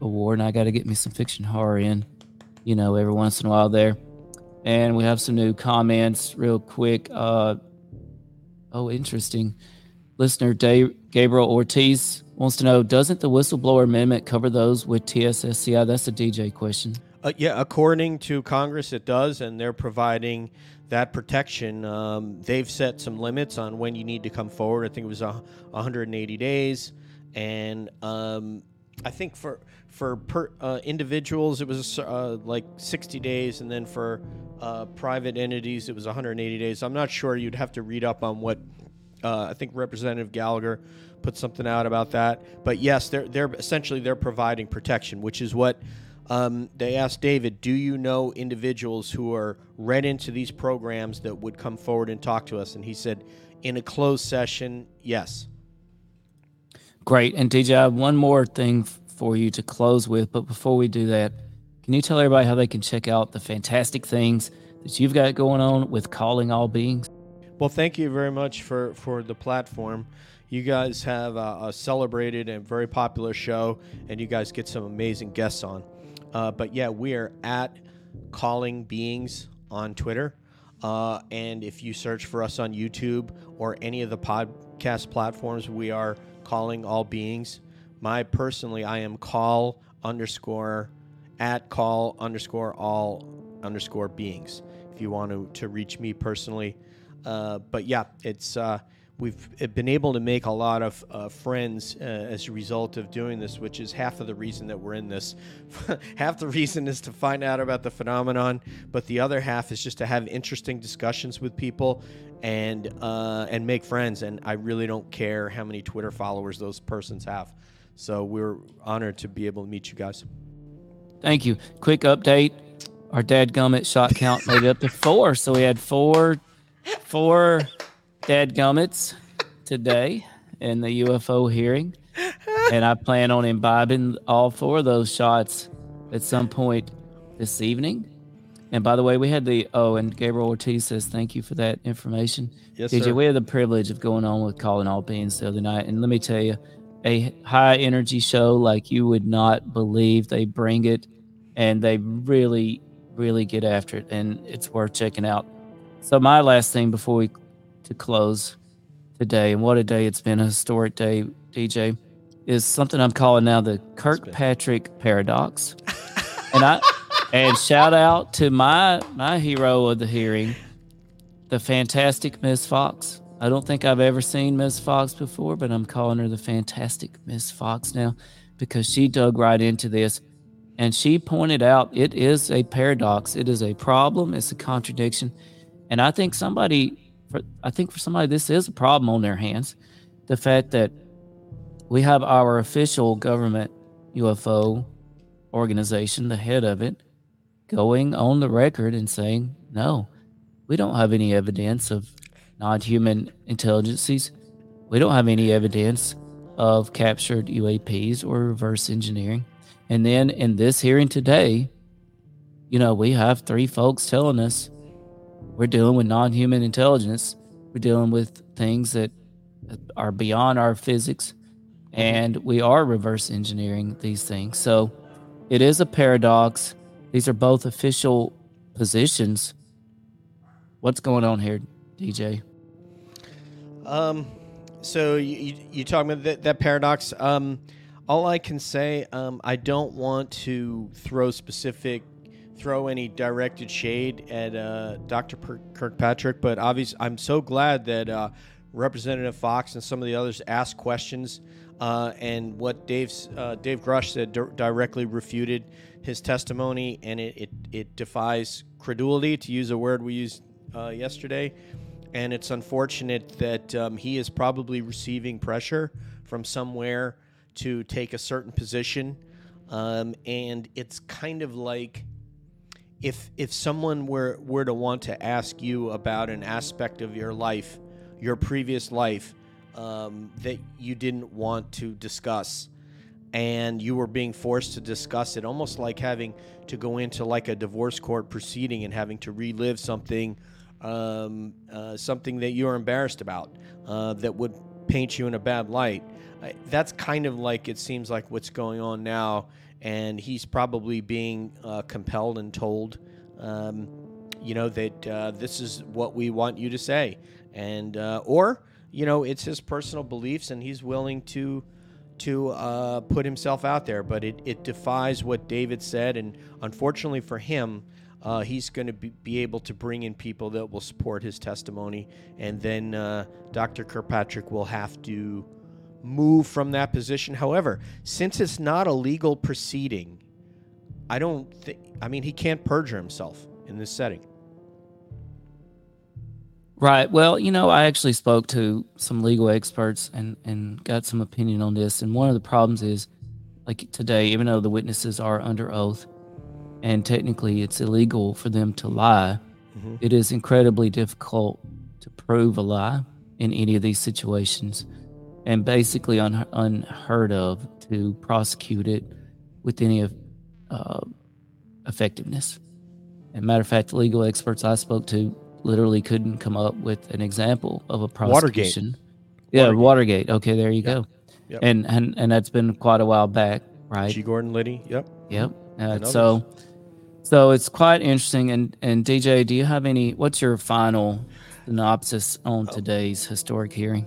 Award. And I got to get me some fiction horror in, you know, every once in a while there. And we have some new comments real quick. Uh, oh, interesting. Listener Dave, Gabriel Ortiz wants to know, doesn't the whistleblower amendment cover those with T S S C I? That's a D J question. Uh, yeah, according to Congress, it does, and they're providing that protection. Um, they've set some limits on when you need to come forward. I think it was uh, one hundred eighty days, And um, I think for for per, uh, individuals, it was uh, like sixty days, and then for uh, private entities, it was one hundred eighty days. I'm not sure. You'd have to read up on what uh, I think Representative Gallagher put something out about that. But yes, they're they're essentially they're providing protection, which is what um, they asked David. Do you know individuals who are read into these programs that would come forward and talk to us? And he said, in a closed session, yes. Great. And D J, I have one more thing for you to close with, but before we do that, can you tell everybody how they can check out the fantastic things that you've got going on with Calling All Beings? Well, thank you very much for, for the platform. You guys have a, a celebrated and very popular show, and you guys get some amazing guests on. Uh, but yeah, we are at Calling Beings on Twitter. Uh, and if you search for us on YouTube or any of the podcast platforms, we are Calling All Beings. My personally, I am call underscore at call underscore all underscore beings. If you want to, to reach me personally, uh, but yeah, it's uh, we've been able to make a lot of uh, friends uh, as a result of doing this, which is half of the reason that we're in this. Half the reason is to find out about the phenomenon, but the other half is just to have interesting discussions with people and uh, and make friends. And I really don't care how many Twitter followers those persons have. So we're honored to be able to meet you guys. Thank you. Quick update. Our dadgummit shot count made it up to four. So we had four, four... dadgummits today in the U F O hearing, and I plan on imbibing all four of those shots at some point this evening. And by the way, we had the oh and Gabriel Ortiz says thank you for that information. Yes, D J, sir. We had the privilege of going on with Calling All Beings the other night, and let me tell you, a high energy show like you would not believe. They bring it, and they really really get after it, and it's worth checking out. So my last thing before we to close today, and what a day it's been, a historic day, D J, is something I'm calling now the Kirkpatrick paradox. and I and shout out to my my hero of the hearing, the fantastic Miss Fox. I don't think I've ever seen Miss Fox before, but I'm calling her the fantastic Miss Fox now, because she dug right into this, and she pointed out it is a paradox, it is a problem, it's a contradiction. And I think somebody For, I think for somebody, this is a problem on their hands. The fact that we have our official government U F O organization, the head of it, going on the record and saying, no, we don't have any evidence of non-human intelligences. We don't have any evidence of captured U A Ps or reverse engineering. And then in this hearing today, you know, we have three folks telling us, we're dealing with non-human intelligence. We're dealing with things that are beyond our physics, and we are reverse engineering these things. So it is a paradox. These are both official positions. What's going on here, D J? Um, so you you talking about that, that paradox? Um, all I can say, um, I don't want to throw specific. throw any directed shade at uh, Doctor Per- Kirkpatrick, but obviously I'm so glad that uh, Representative Fox and some of the others asked questions, uh, and what Dave's, uh, Dave Grusch said di- directly refuted his testimony, and it, it, it defies credulity, to use a word we used uh, yesterday, and it's unfortunate that um, he is probably receiving pressure from somewhere to take a certain position, um, and it's kind of like If if someone were, were to want to ask you about an aspect of your life, your previous life, um, that you didn't want to discuss, and you were being forced to discuss it, almost like having to go into like a divorce court proceeding and having to relive something, um, uh, something that you're embarrassed about, uh, that would paint you in a bad light. Uh, that's kind of like, it seems like what's going on now. And he's probably being uh, compelled and told, um, you know, that uh, this is what we want you to say. And uh, or, you know, it's his personal beliefs, and he's willing to to uh, put himself out there. But it, it defies what David said. And unfortunately for him, uh, he's going to be, be able to bring in people that will support his testimony. And then uh, Doctor Kirkpatrick will have to move from that position. However, since it's not a legal proceeding, I don't think, I mean, he can't perjure himself in this setting. Right. Well, you know, I actually spoke to some legal experts and, and got some opinion on this. And one of the problems is, like today, even though the witnesses are under oath and technically it's illegal for them to lie, mm-hmm. it is incredibly difficult to prove a lie in any of these situations, and basically un- unheard of to prosecute it with any of uh, effectiveness. And matter of fact, legal experts I spoke to literally couldn't come up with an example of a prosecution. Watergate. Yeah, Watergate. Watergate. Okay, there you yep. go. Yep. And, and and that's been quite a while back, right? G. Gordon Liddy. Yep. Yep. Uh, so, so it's quite interesting. And and D J, do you have any? What's your final synopsis on today's oh. historic hearing?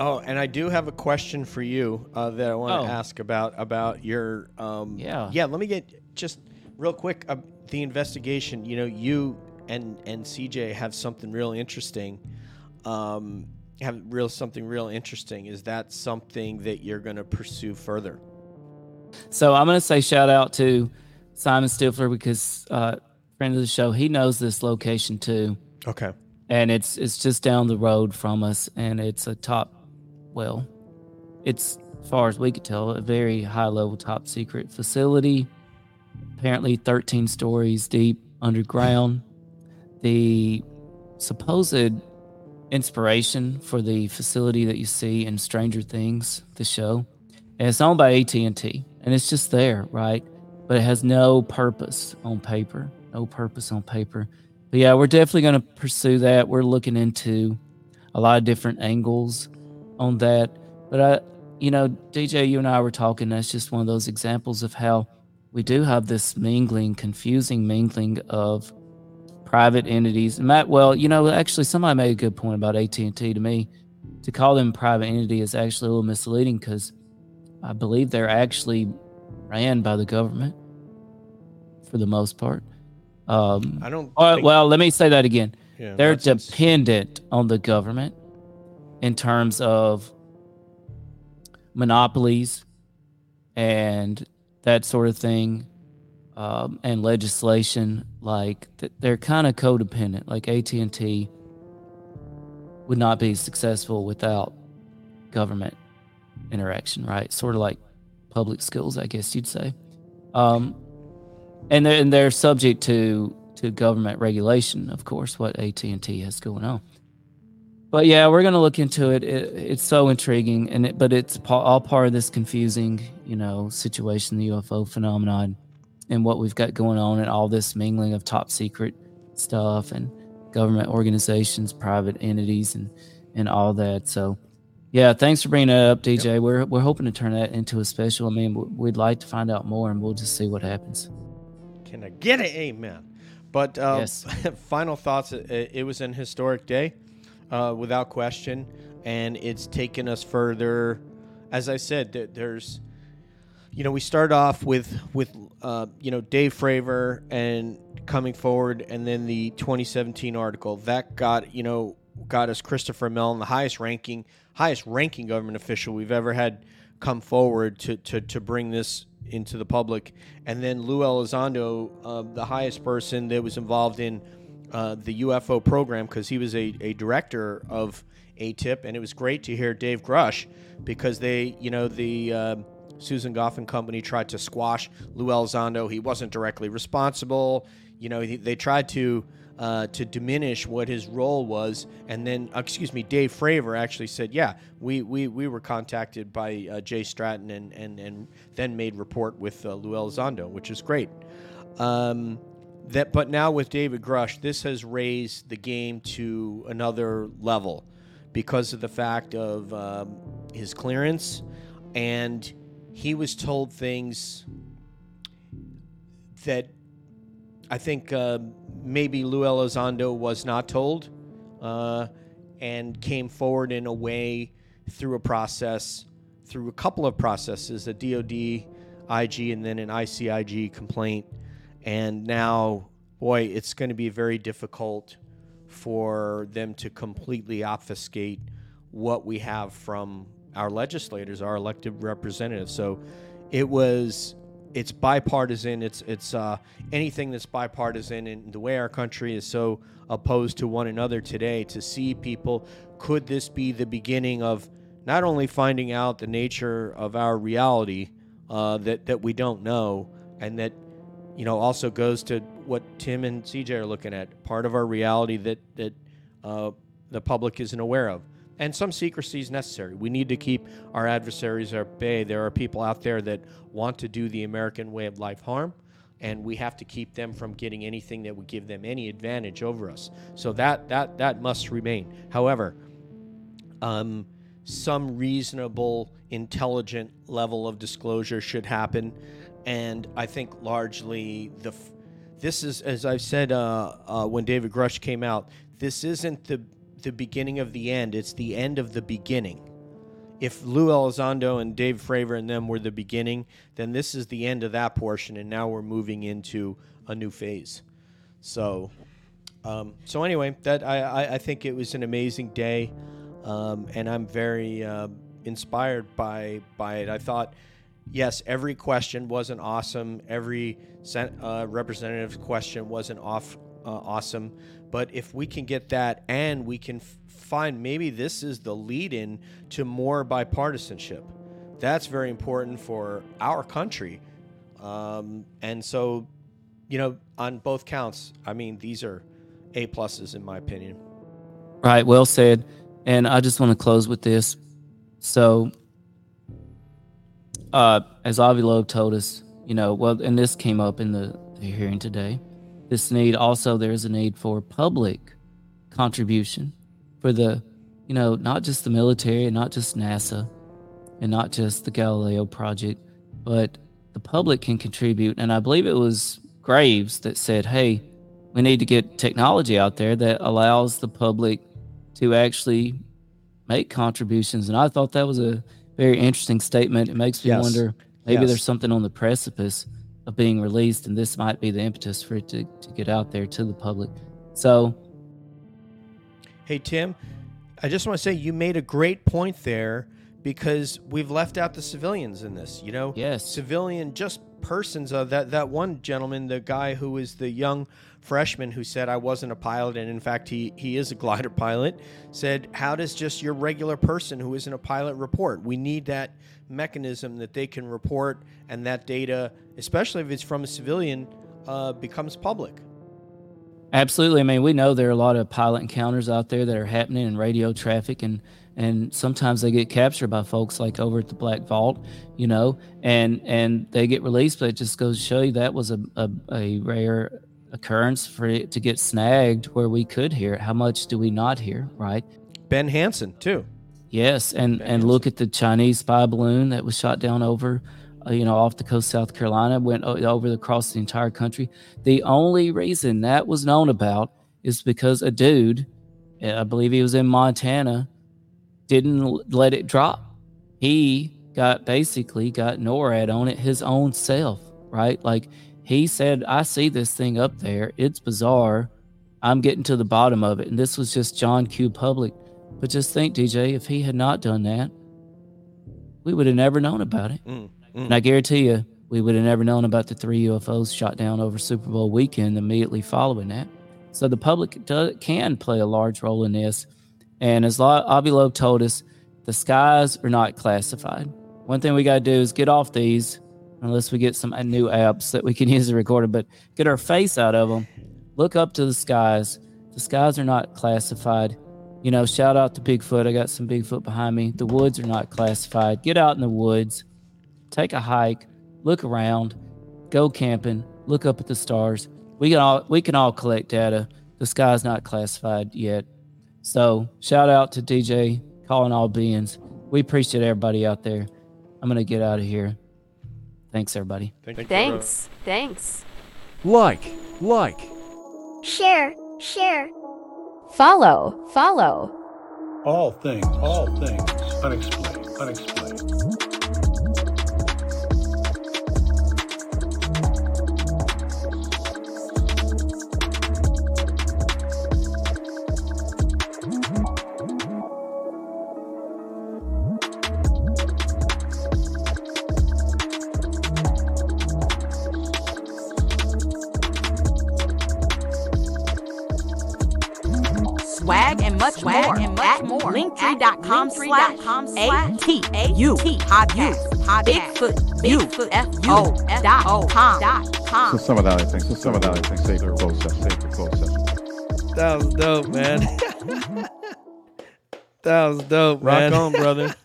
Oh, and I do have a question for you uh, that I want to oh. ask about about your. Um, yeah. Yeah. Let me get just real quick uh, the investigation. You know, you and and C J have something real interesting. Um, have real something real interesting. Is that something that you're going to pursue further? So I'm going to say shout out to Simon Stifler because uh, friend of the show, he knows this location too. Okay. And it's it's just down the road from us, and it's a top, well, it's, as far as we could tell, a very high-level top secret facility, apparently thirteen stories deep underground. The supposed inspiration for the facility that you see in Stranger Things, the show, and it's owned by A T and T, and it's just there, right? But it has no purpose on paper, no purpose on paper. But yeah, we're definitely going to pursue that. We're looking into a lot of different angles on that. But, I, you know, D J, you and I were talking. That's just one of those examples of how we do have this mingling, confusing mingling of private entities. And Matt, well, you know, actually somebody made a good point about A T and T to me. To call them private entity is actually a little misleading because I believe they're actually ran by the government for the most part. Um, I don't. Or, think, well, let me say that again. Yeah, they're dependent on the government in terms of monopolies and that sort of thing, um, and legislation. Like they're kind of codependent. Like A T and T would not be successful without government interaction, right? Sort of like public schools, I guess you'd say. Um, And they're, and they're subject to, to government regulation, of course, what A T and T has going on. But yeah, we're going to look into it. it. It's so intriguing, and it, but it's all part of this confusing, you know, situation, the U F O phenomenon, and what we've got going on, and all this mingling of top secret stuff and government organizations, private entities, and, and all that. So yeah, thanks for bringing it up, D J. Yep. We're we're hoping to turn that into a special. I mean, we'd like to find out more, and we'll just see what happens. Can I get it? Amen. But um, yes. Final thoughts. It, it was an historic day, uh, without question, and it's taken us further. As I said, there, there's, you know, we start off with with uh, you know, Dave Fravor and coming forward, and then the twenty seventeen article that got you know got us Christopher Mellon, the highest ranking highest ranking government official we've ever had come forward to to to bring this into the public, and then Lou Elizondo, uh, the highest person that was involved in uh, the U F O program, because he was a, a director of A T I P, and it was great to hear Dave Grusch, because they, you know, the uh, Susan Goff and company tried to squash Lou Elizondo. He wasn't directly responsible. You know, he, they tried to uh, to diminish what his role was, and then, excuse me, Dave Fravor actually said, yeah, we we, we were contacted by uh, Jay Stratton and, and, and then made report with uh, Lou Elizondo, which is great. Um, that, but now with David Grusch, this has raised the game to another level because of the fact of um, his clearance, and he was told things that I think uh, maybe Lou Elizondo was not told, uh, and came forward in a way through a process, through a couple of processes, a D O D, I G, and then an I C I G complaint. And now, boy, it's going to be very difficult for them to completely obfuscate what we have from Our legislators are elected representatives. So it was, it's bipartisan. It's it's uh, anything that's bipartisan, and the way our country is so opposed to one another today, to see people, could this be the beginning of not only finding out the nature of our reality uh, that, that we don't know, and that, you know, also goes to what Tim and C J are looking at, part of our reality that, that uh, the public isn't aware of. And some secrecy is necessary. We need to keep our adversaries at bay. There are people out there that want to do the American way of life harm, and we have to keep them from getting anything that would give them any advantage over us. So that that that must remain. However, um, some reasonable, intelligent level of disclosure should happen, and I think largely the f- this is, as I've said, uh, uh, when David Grusch came out, this isn't the the beginning of the end, it's the end of the beginning. If Lou Elizondo and Dave Fravor and them were the beginning, then this is the end of that portion, and now we're moving into a new phase. So um, so anyway, that I, I think it was an amazing day, um, and I'm very uh, inspired by by it. I thought, yes, every question wasn't awesome, every uh, representative's question wasn't off uh, awesome, but if we can get that, and we can f- find maybe this is the lead-in to more bipartisanship, that's very important for our country. Um, and so, you know, on both counts, I mean, these are A-pluses in my opinion. Right, well said. And I just want to close with this. So, uh, as Avi Loeb told us, you know, well, and this came up in the, the hearing today, this need also, there is a need for public contribution for the, you know, not just the military, not just NASA, and not just the Galileo project, but the public can contribute. And I believe it was Graves that said, hey, we need to get technology out there that allows the public to actually make contributions. And I thought that was a very interesting statement. It makes me yes. wonder, maybe yes. there's something on the precipice of being released, and this might be the impetus for it to, to get out there to the public. So, hey, Tim, I just want to say you made a great point there, because we've left out the civilians in this, you know? Yes. Civilian, just persons. Uh, that, that one gentleman, the guy who was the young freshman who said, I wasn't a pilot, and in fact, he, he is a glider pilot, said, how does just your regular person who isn't a pilot report? We need that mechanism that they can report, and that data, especially if it's from a civilian, uh, becomes public. Absolutely. I mean, we know there are a lot of pilot encounters out there that are happening in radio traffic, and and sometimes they get captured by folks like over at the Black Vault, you know, and and they get released, but it just goes to show you that was a, a, a rare occurrence for it to get snagged where we could hear it. How much do we not hear, right? Ben Hansen, too. Yes, and, ben and look at the Chinese spy balloon that was shot down over, uh, you know, off the coast of South Carolina, went over across the entire country. The only reason that was known about is because a dude, I believe he was in Montana, didn't let it drop. He got basically got NORAD on it his own self, right? Like he said, I see this thing up there. It's bizarre. I'm getting to the bottom of it. And this was just John Q. Public. But just think, D J, if he had not done that, we would have never known about it. Mm, mm. And I guarantee you, we would have never known about the three U F Os shot down over Super Bowl weekend immediately following that. So the public do, can play a large role in this. And as Avi Loeb told us, the skies are not classified. One thing we got to do is get off these, unless we get some new apps that we can use to record it, but get our face out of them. Look up to the skies. The skies are not classified. You know, shout out to Bigfoot. I got some Bigfoot behind me. The woods are not classified. Get out in the woods. Take a hike. Look around. Go camping. Look up at the stars. We can all we can all collect data. The sky's not classified yet. So shout out to D J, Calling All Beings. We appreciate everybody out there. I'm going to get out of here. Thanks, everybody. Thank Thanks. You. Thanks. Like. Like. Share. Share. Follow, follow. All things, all things, unexplained, unexplained. Mm-hmm. Mm-hmm. much more at linktree dot com slash A T U podcast Bigfoot U F O dot com. So some of the other things, so some of the other things, safer close up, safer close up. That was dope, man. That was dope, man. Rock on, brother.